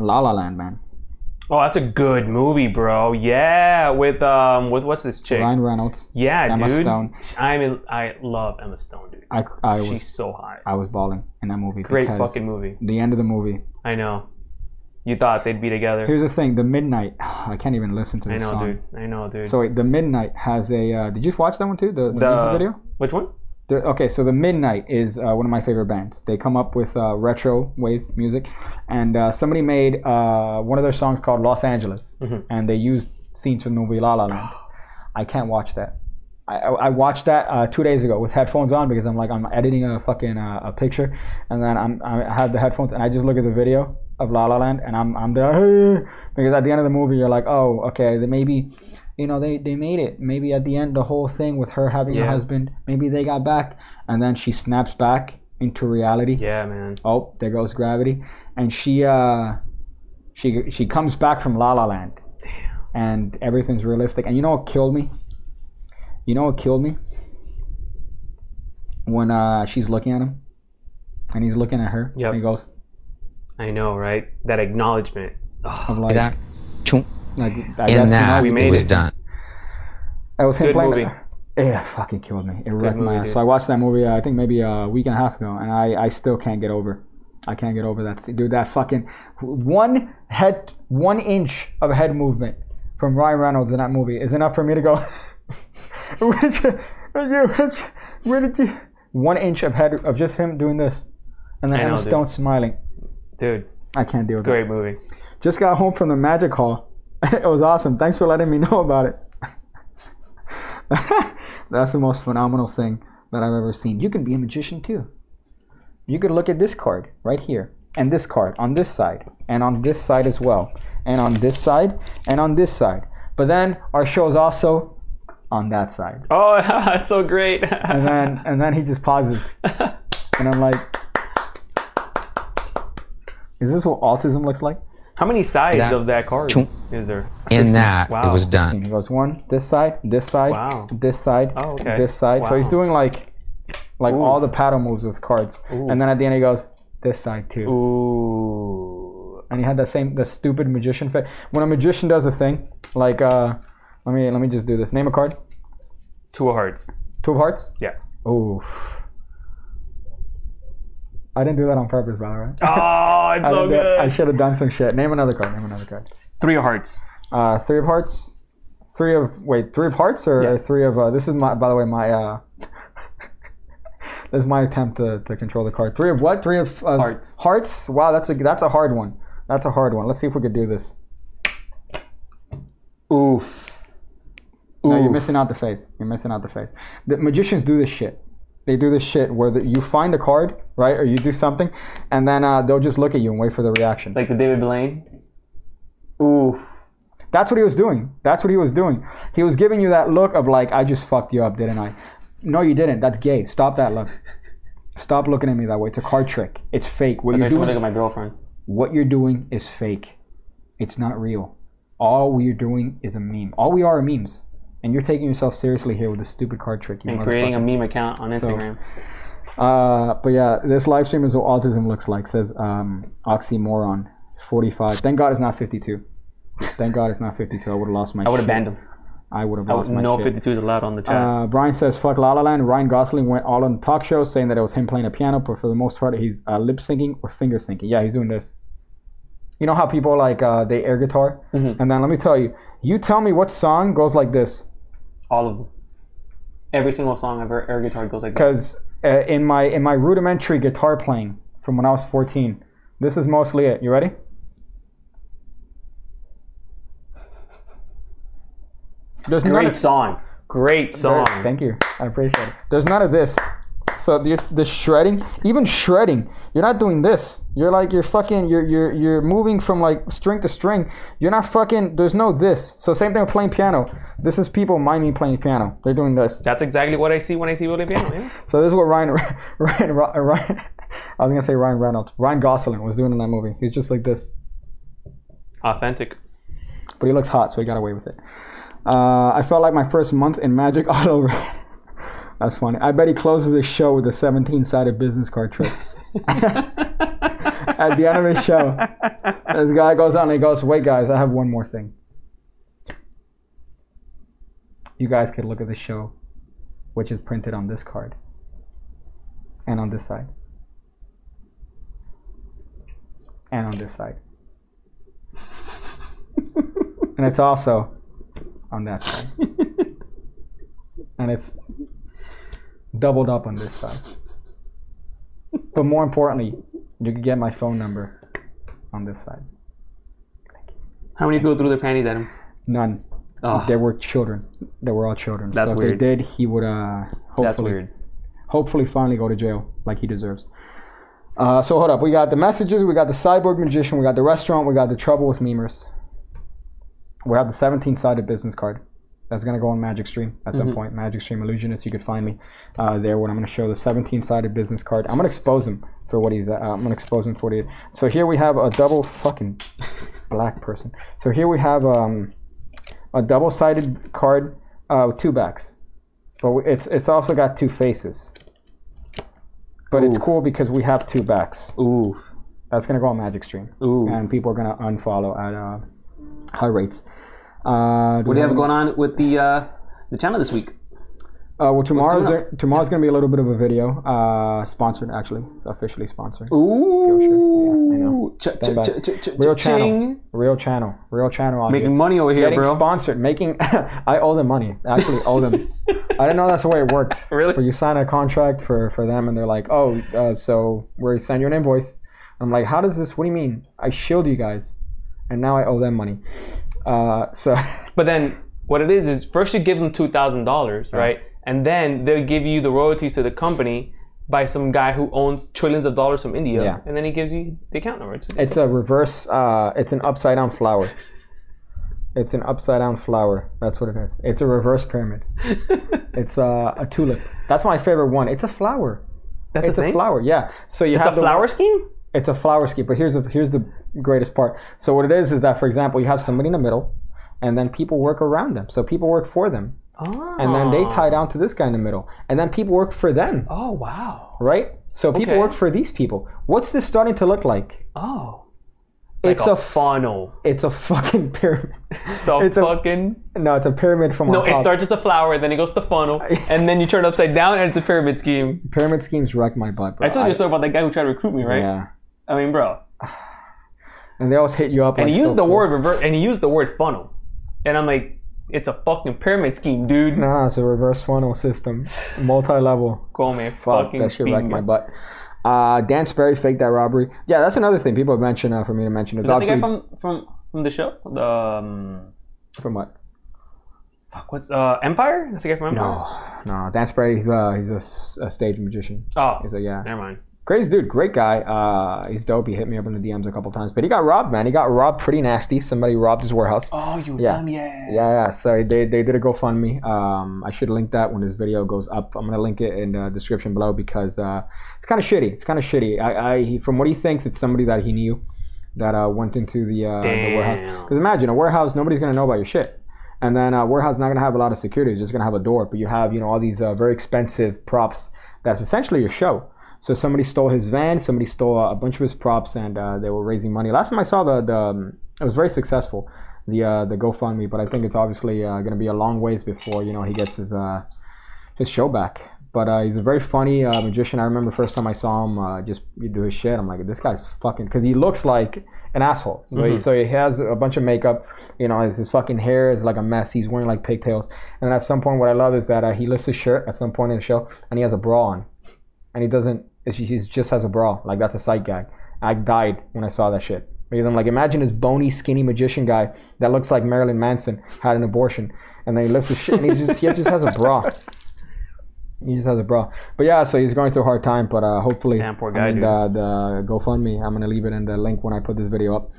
La La Land, man. Oh, that's a good movie, bro. Yeah, with um, with what's this chick? Ryan Reynolds. Yeah, Emma dude. Stone. I'm in, I love Emma Stone, dude. I, I She's was, so hot. I was bawling in that movie. Great fucking movie. The end of the movie. I know. You thought they'd be together. Here's the thing: The Midnight. Oh, I can't even listen to this song. I know, song. dude. I know, dude. So wait, The Midnight has a. Uh, did you watch that one too? The, the, the music video. Which one? The, okay, so The Midnight is uh, one of my favorite bands. They come up with uh, retro wave music, and uh, somebody made uh, one of their songs called Los Angeles, mm-hmm. and they used scenes from the movie La La Land. I can't watch that. I, I watched that uh, two days ago with headphones on because I'm like, I'm editing a fucking uh, a picture, and then I'm, I have the headphones, and I just look at the video of La La Land, and I'm I'm there, hey! Because at the end of the movie, you're like, oh, okay, maybe... You know, they, they made it. Maybe at the end, the whole thing with her having yeah. a husband, maybe they got back. And then she snaps back into reality. Yeah, man. Oh, there goes gravity. And she uh, she she comes back from La La Land. Damn. And everything's realistic. And you know what killed me? You know what killed me? When uh, she's looking at him. And he's looking at her. Yeah. And he goes. I know, right? That acknowledgement. Oh. Of like that. Chunk. Like, I guess that, we made it. Was it. Done. It was him Good playing. Movie. It, it fucking killed me. It Good wrecked movie, my ass. Dude. So I watched that movie. Uh, I think maybe a week and a half ago, and I, I still can't get over. I can't get over that. Dude, that fucking one head, one inch of head movement from Ryan Reynolds in that movie is enough for me to go. Which Where did you? One inch of head of just him doing this, and then Emma Stone smiling. Dude, I can't deal with it. Great movie. Just got home from the Magic Hall. It was awesome. Thanks for letting me know about it. That's the most phenomenal thing that I've ever seen. You can be a magician too. You could look at this card right here, and this card on this side, and on this side as well, and on this side, and on this side. But then our show's also on that side. Oh, that's so great. and then and then he just pauses. And I'm like, is this what autism looks like? How many sides that, of that card choom. is there? In sixteen. That, wow. It was done. It goes one, this side, this side, wow. this side, oh, okay. this side. Wow. So he's doing like like Ooh. all the paddle moves with cards. Ooh. And then at the end he goes, this side too. Ooh. And he had that same, the stupid magician fit. When a magician does a thing, like, uh, let me let me just do this. Name a card. Two of hearts. Two of hearts? Yeah. Oof. I didn't do that on purpose, by the way. Oh, it's so good. I should have done some shit. Name another card. Name another card. Three of hearts. Uh, three of hearts. Three of wait, three of hearts or yeah. three of uh, this is my by the way my uh, this is my attempt to, to control the card. Three of what? Three of uh, hearts. Hearts. Wow, that's a that's a hard one. That's a hard one. Let's see if we could do this. Oof. Oof. No, you're missing out the face. You're missing out the face. The magicians do this shit. They do this shit where the, you find a card, right, or you do something, and then uh, they'll just look at you and wait for the reaction. Like the David Blaine? Oof. That's what he was doing. That's what he was doing. He was giving you that look of like, I just fucked you up, didn't I? No, you didn't. That's gay. Stop that look. Stop looking at me that way. It's a card trick. It's fake. What you're doing, look at my girlfriend. What you're doing is fake. It's not real. All we're doing is a meme. All we are are memes. And you're taking yourself seriously here with this stupid card trick. And creating a meme account on Instagram. So, uh, but yeah, this live stream is what autism looks like, says um, Oxymoron forty-five. Thank God it's not fifty-two. Thank God it's not fifty-two. I would have lost my shit. I would have banned him. I would have lost my shit. No fifty-two is allowed on the chat. Uh, Brian says, fuck La La Land. Ryan Gosling went all on talk shows saying that it was him playing a piano, but for the most part, he's uh, lip syncing or finger syncing. Yeah, he's doing this. You know how people like, uh, they air guitar? Mm-hmm. And then let me tell you, you tell me what song goes like this. All of them. Every single song I've ever air guitar goes like that. Because uh, in my in my rudimentary guitar playing from when I was fourteen, this is mostly it. You ready? There's Great of, song. Great song. There, thank you. I appreciate it. There's none of this. So this the shredding, even shredding, you're not doing this. You're like you're fucking you're you're you're moving from like string to string. You're not fucking. There's no this. So same thing with playing piano. This is people miming playing piano. They're doing this. That's exactly what I see when I see people play piano. Yeah. So this is what Ryan, Ryan, Ryan, Ryan. I was gonna say Ryan Reynolds. Ryan Gosling was doing in that movie. He's just like this. Authentic. But he looks hot, so he got away with it. Uh, I felt like my first month in Magic all over. That's funny. I bet he closes his show with a seventeen-sided business card trick. At the end of his show, this guy goes out and he goes, wait, guys, I have one more thing. You guys could look at the show, which is printed on this card and on this side and on this side. And it's also on that side. And it's doubled up on this side. But more importantly, you can get my phone number on this side. Thank you. How many people threw their panties at him? None. Oh. They were children. They were all children. That's so if weird. They did, he would uh, hopefully, That's weird. hopefully finally go to jail like he deserves. Uh, so hold up. We got the messages. We got the cyborg magician. We got the restaurant. We got the trouble with memers. We have the seventeen-sided business card. That's going to go on Magic Stream at some mm-hmm. point. Magic Stream Illusionist, you could find me uh, there when I'm going to show the seventeen-sided business card. I'm going to expose him for what he's uh, I'm going to expose him for what he is. So here we have a double fucking black person. So here we have um, a double-sided card uh, with two backs. But it's it's also got two faces. But Ooh. It's cool because we have two backs. Ooh. That's going to go on Magic Stream. Ooh. And people are going to unfollow at uh, high rates. Uh, do what do you have going on with the uh, the channel this week? Uh, well, tomorrow's there, tomorrow's yeah. gonna be a little bit of a video, uh, sponsored actually, officially sponsored. Ooh, Skillshare. Yeah, I know. Ch ch ch ch ch real channel, ching. real channel, real channel. Making here. money over here, Getting bro. Sponsored, making. I owe them money. I actually owe them. I didn't know that's the way it worked. Really? But you sign a contract for for them, and they're like, oh, uh, so we send you an invoice. I'm like, how does this? What do you mean? I shield you guys, and now I owe them money. Uh, so. But then, what it is is first you give them two thousand dollars, right? And then they'll give you the royalties to the company by some guy who owns trillions of dollars from India, yeah. and then he gives you the account number. It's, it's a reverse, uh, it's an upside down flower. It's an upside down flower, that's what it is. It's a reverse pyramid. It's uh, a tulip. That's my favorite one. It's a flower. That's it's a, a flower, yeah. So you it's have a the flower one, scheme? It's a flower scheme, but here's the, here's the greatest part. So what it is is that, for example, you have somebody in the middle, and then people work around them. So people work for them. Oh. And then they tie down to this guy in the middle. And then people work for them. Oh, wow. Right? So people okay. work for these people. What's this starting to look like? Oh. Like it's a, a funnel. It's a fucking pyramid. It's a it's fucking... A, no, it's a pyramid from No, on top. It starts as a flower, then it goes to funnel, and then you turn it upside down, and it's a pyramid scheme. Pyramid schemes wreck my butt, bro. I told you a story about that guy who tried to recruit me, right? Yeah. I mean, bro. And they always hit you up. And like, he used so the cool. word reverse, and he used the word funnel. And I'm like... It's a fucking pyramid scheme, dude. Nah, it's a reverse funnel system. Multi-level. Call me a Fuck, fucking that shit wrecked my butt. Uh, Dan Sperry faked that robbery. Yeah, that's another thing people have mentioned uh, for me to mention. Is that the guy from, from, from the show? The, um, from what? Fuck, what's... Uh, Empire? That's the guy from Empire? No, no. Dan Sperry, he's, uh, he's a, a stage magician. Oh, he's a, yeah. never mind. Crazy dude, great guy. Uh, he's dope. He hit me up in the D Ms a couple times, but he got robbed, man. He got robbed pretty nasty. Somebody robbed his warehouse. Oh, you yeah. dumb, yeah. Yeah, yeah. So they, they did a GoFundMe. Um, I should link that when this video goes up. I'm gonna link it in the description below because uh, it's kind of shitty. It's kind of shitty. I, I he, from what he thinks, it's somebody that he knew that uh, went into the, uh, the warehouse. Because imagine a warehouse, nobody's gonna know about your shit. And then a warehouse not gonna have a lot of security. It's just gonna have a door, but you have you know all these uh, very expensive props. That's essentially your show. So somebody stole his van, somebody stole a bunch of his props, and uh, they were raising money. Last time I saw the, the um, it was very successful, the uh, the GoFundMe, but I think it's obviously uh, gonna be a long ways before you know he gets his uh, his show back. But uh, he's a very funny uh, magician. I remember first time I saw him, uh, just you do his shit. I'm like, this guy's fucking, because he looks like an asshole. Mm-hmm. So he has a bunch of makeup. You know, his, his fucking hair is like a mess. He's wearing like pigtails. And at some point, what I love is that uh, he lifts his shirt at some point in the show, and he has a bra on, and he doesn't. He just has a bra. Like, that's a sight gag. I died when I saw that shit. Because I'm like, imagine this bony, skinny magician guy that looks like Marilyn Manson had an abortion. And then he lifts his shit and he just, he just has a bra. He just has a bra. But yeah, so he's going through a hard time. But uh, hopefully, damn, poor guy, I mean, dude. The, the GoFundMe, I'm going to leave it in the link when I put this video up.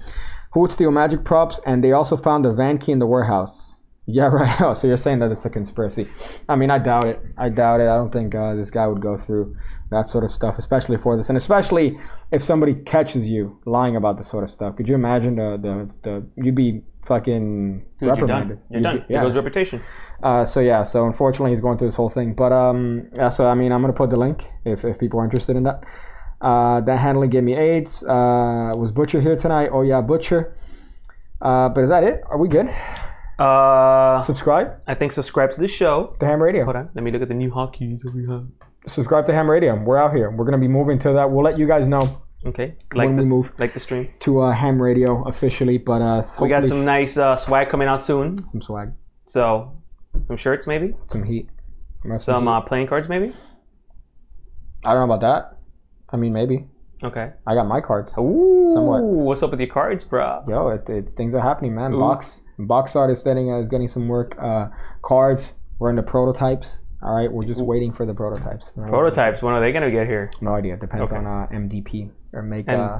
Who would steal magic props? And they also found a van key in the warehouse. Yeah, right. Oh, so you're saying that it's a conspiracy. I mean, I doubt it. I doubt it. I don't think uh, this guy would go through that sort of stuff, especially for this. And especially if somebody catches you lying about this sort of stuff. Could you imagine the, the, the you'd be fucking Dude, reprimanded. You're done. You're done. Be, yeah. It goes reputation. Uh, so, yeah. So, unfortunately, he's going through this whole thing. But, um, yeah, so, I mean, I'm going to put the link if, if people are interested in that. Uh, that handling gave me AIDS. Uh, was Butcher here tonight? Oh, yeah, Butcher. Uh, but is that it? Are we good? Uh, subscribe. I think subscribe to the show. The Ham Radio. Hold on. Let me look at the new hotkeys that we have. Subscribe to Ham Radio. We're out here. We're gonna be moving to that. We'll let you guys know. Okay. Like when this, we move. Like the stream. To uh, Ham Radio officially, but uh, we got some nice uh, swag coming out soon. Some swag. So, some shirts maybe. Some heat. Some, some heat. Uh, playing cards maybe. I don't know about that. I mean, maybe. Okay. I got my cards. Ooh. Somewhat. What's up with your cards, bro? Yo, it, it, things are happening, man. Ooh. Box. Box art is getting, uh, is getting some work. Uh, cards, we're in the prototypes. All right, we're just waiting for the prototypes. Prototypes, when are they going to get here? No idea. Depends okay. on uh, M D P or make uh,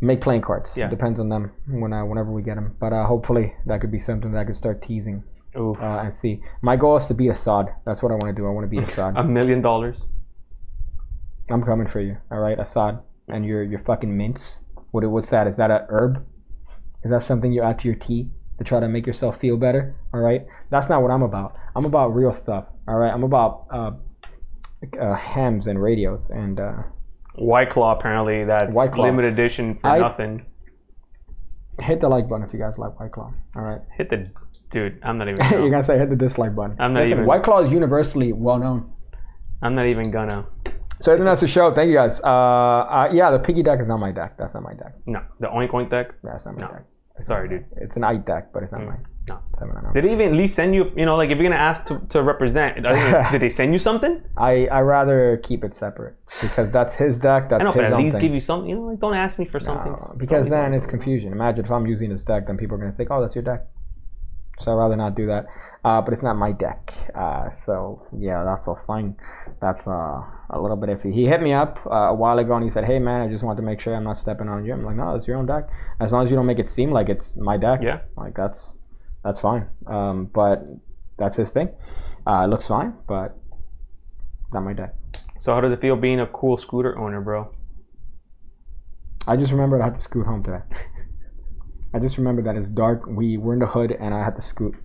make playing cards. Yeah. Depends on them when uh, whenever we get them. But uh, hopefully that could be something that I could start teasing uh, and see. My goal is to be Assad. That's what I want to do. I want to be Assad. A million dollars. I'm coming for you. All right, Assad. And your your fucking mints. What what's that? Is that a herb? Is that something you add to your tea to try to make yourself feel better? All right, that's not what I'm about. I'm about real stuff. All right, I'm about uh, uh, hams and radios and uh, White Claw. Apparently, that's White Claw. Limited edition for I, nothing. Hit the like button if you guys like White Claw. All right, hit the dude. I'm not even. Gonna. You're gonna say hit the dislike button. I'm not Listen, even. White Claw is universally well known. I'm not even gonna. So I think that's the show. Thank you guys. Uh, uh, yeah, the piggy deck is not my deck. That's not my deck. No, the oink oink deck. That's not my no. deck. It's Sorry, not, dude. It's an eight deck, but it's not mm. mine. No. Seven, did they even at least send you? You know, like if you're gonna ask to, to represent, did they send you something? I I rather keep it separate because that's his deck. That's I know, his but at least thing. Give you something. You know, like don't ask me for something. No, because then it's confusion. Imagine if I'm using his deck, then people are gonna think, oh, that's your deck. So I'd rather not do that. Uh, but it's not my deck. Uh, so, yeah, that's all fine. That's uh, a little bit iffy. He hit me up uh, a while ago and he said, hey, man, I just want to make sure I'm not stepping on you. I'm like, no, it's your own deck. As long as you don't make it seem like it's my deck, yeah, like that's that's fine. Um, but that's his thing. Uh, it looks fine, but not my deck. So how does it feel being a cool scooter owner, bro? I just remembered I had to scoot home today. I just remember that it's dark. We were in the hood, and I had to scoot.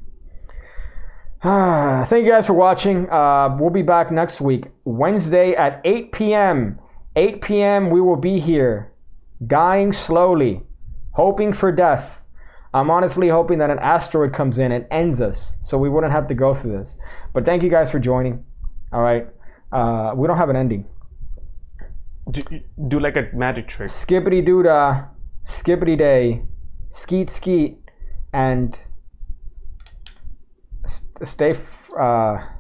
Ah, thank you guys for watching. Uh, we'll be back next week, Wednesday at eight p m eight p m we will be here, dying slowly, hoping for death. I'm honestly hoping that an asteroid comes in and ends us, so we wouldn't have to go through this. But thank you guys for joining. All right. Uh, we don't have an ending. Do, do like a magic trick. Skippity-doo-dah, skippity-day. Skeet skeet and st stay f uh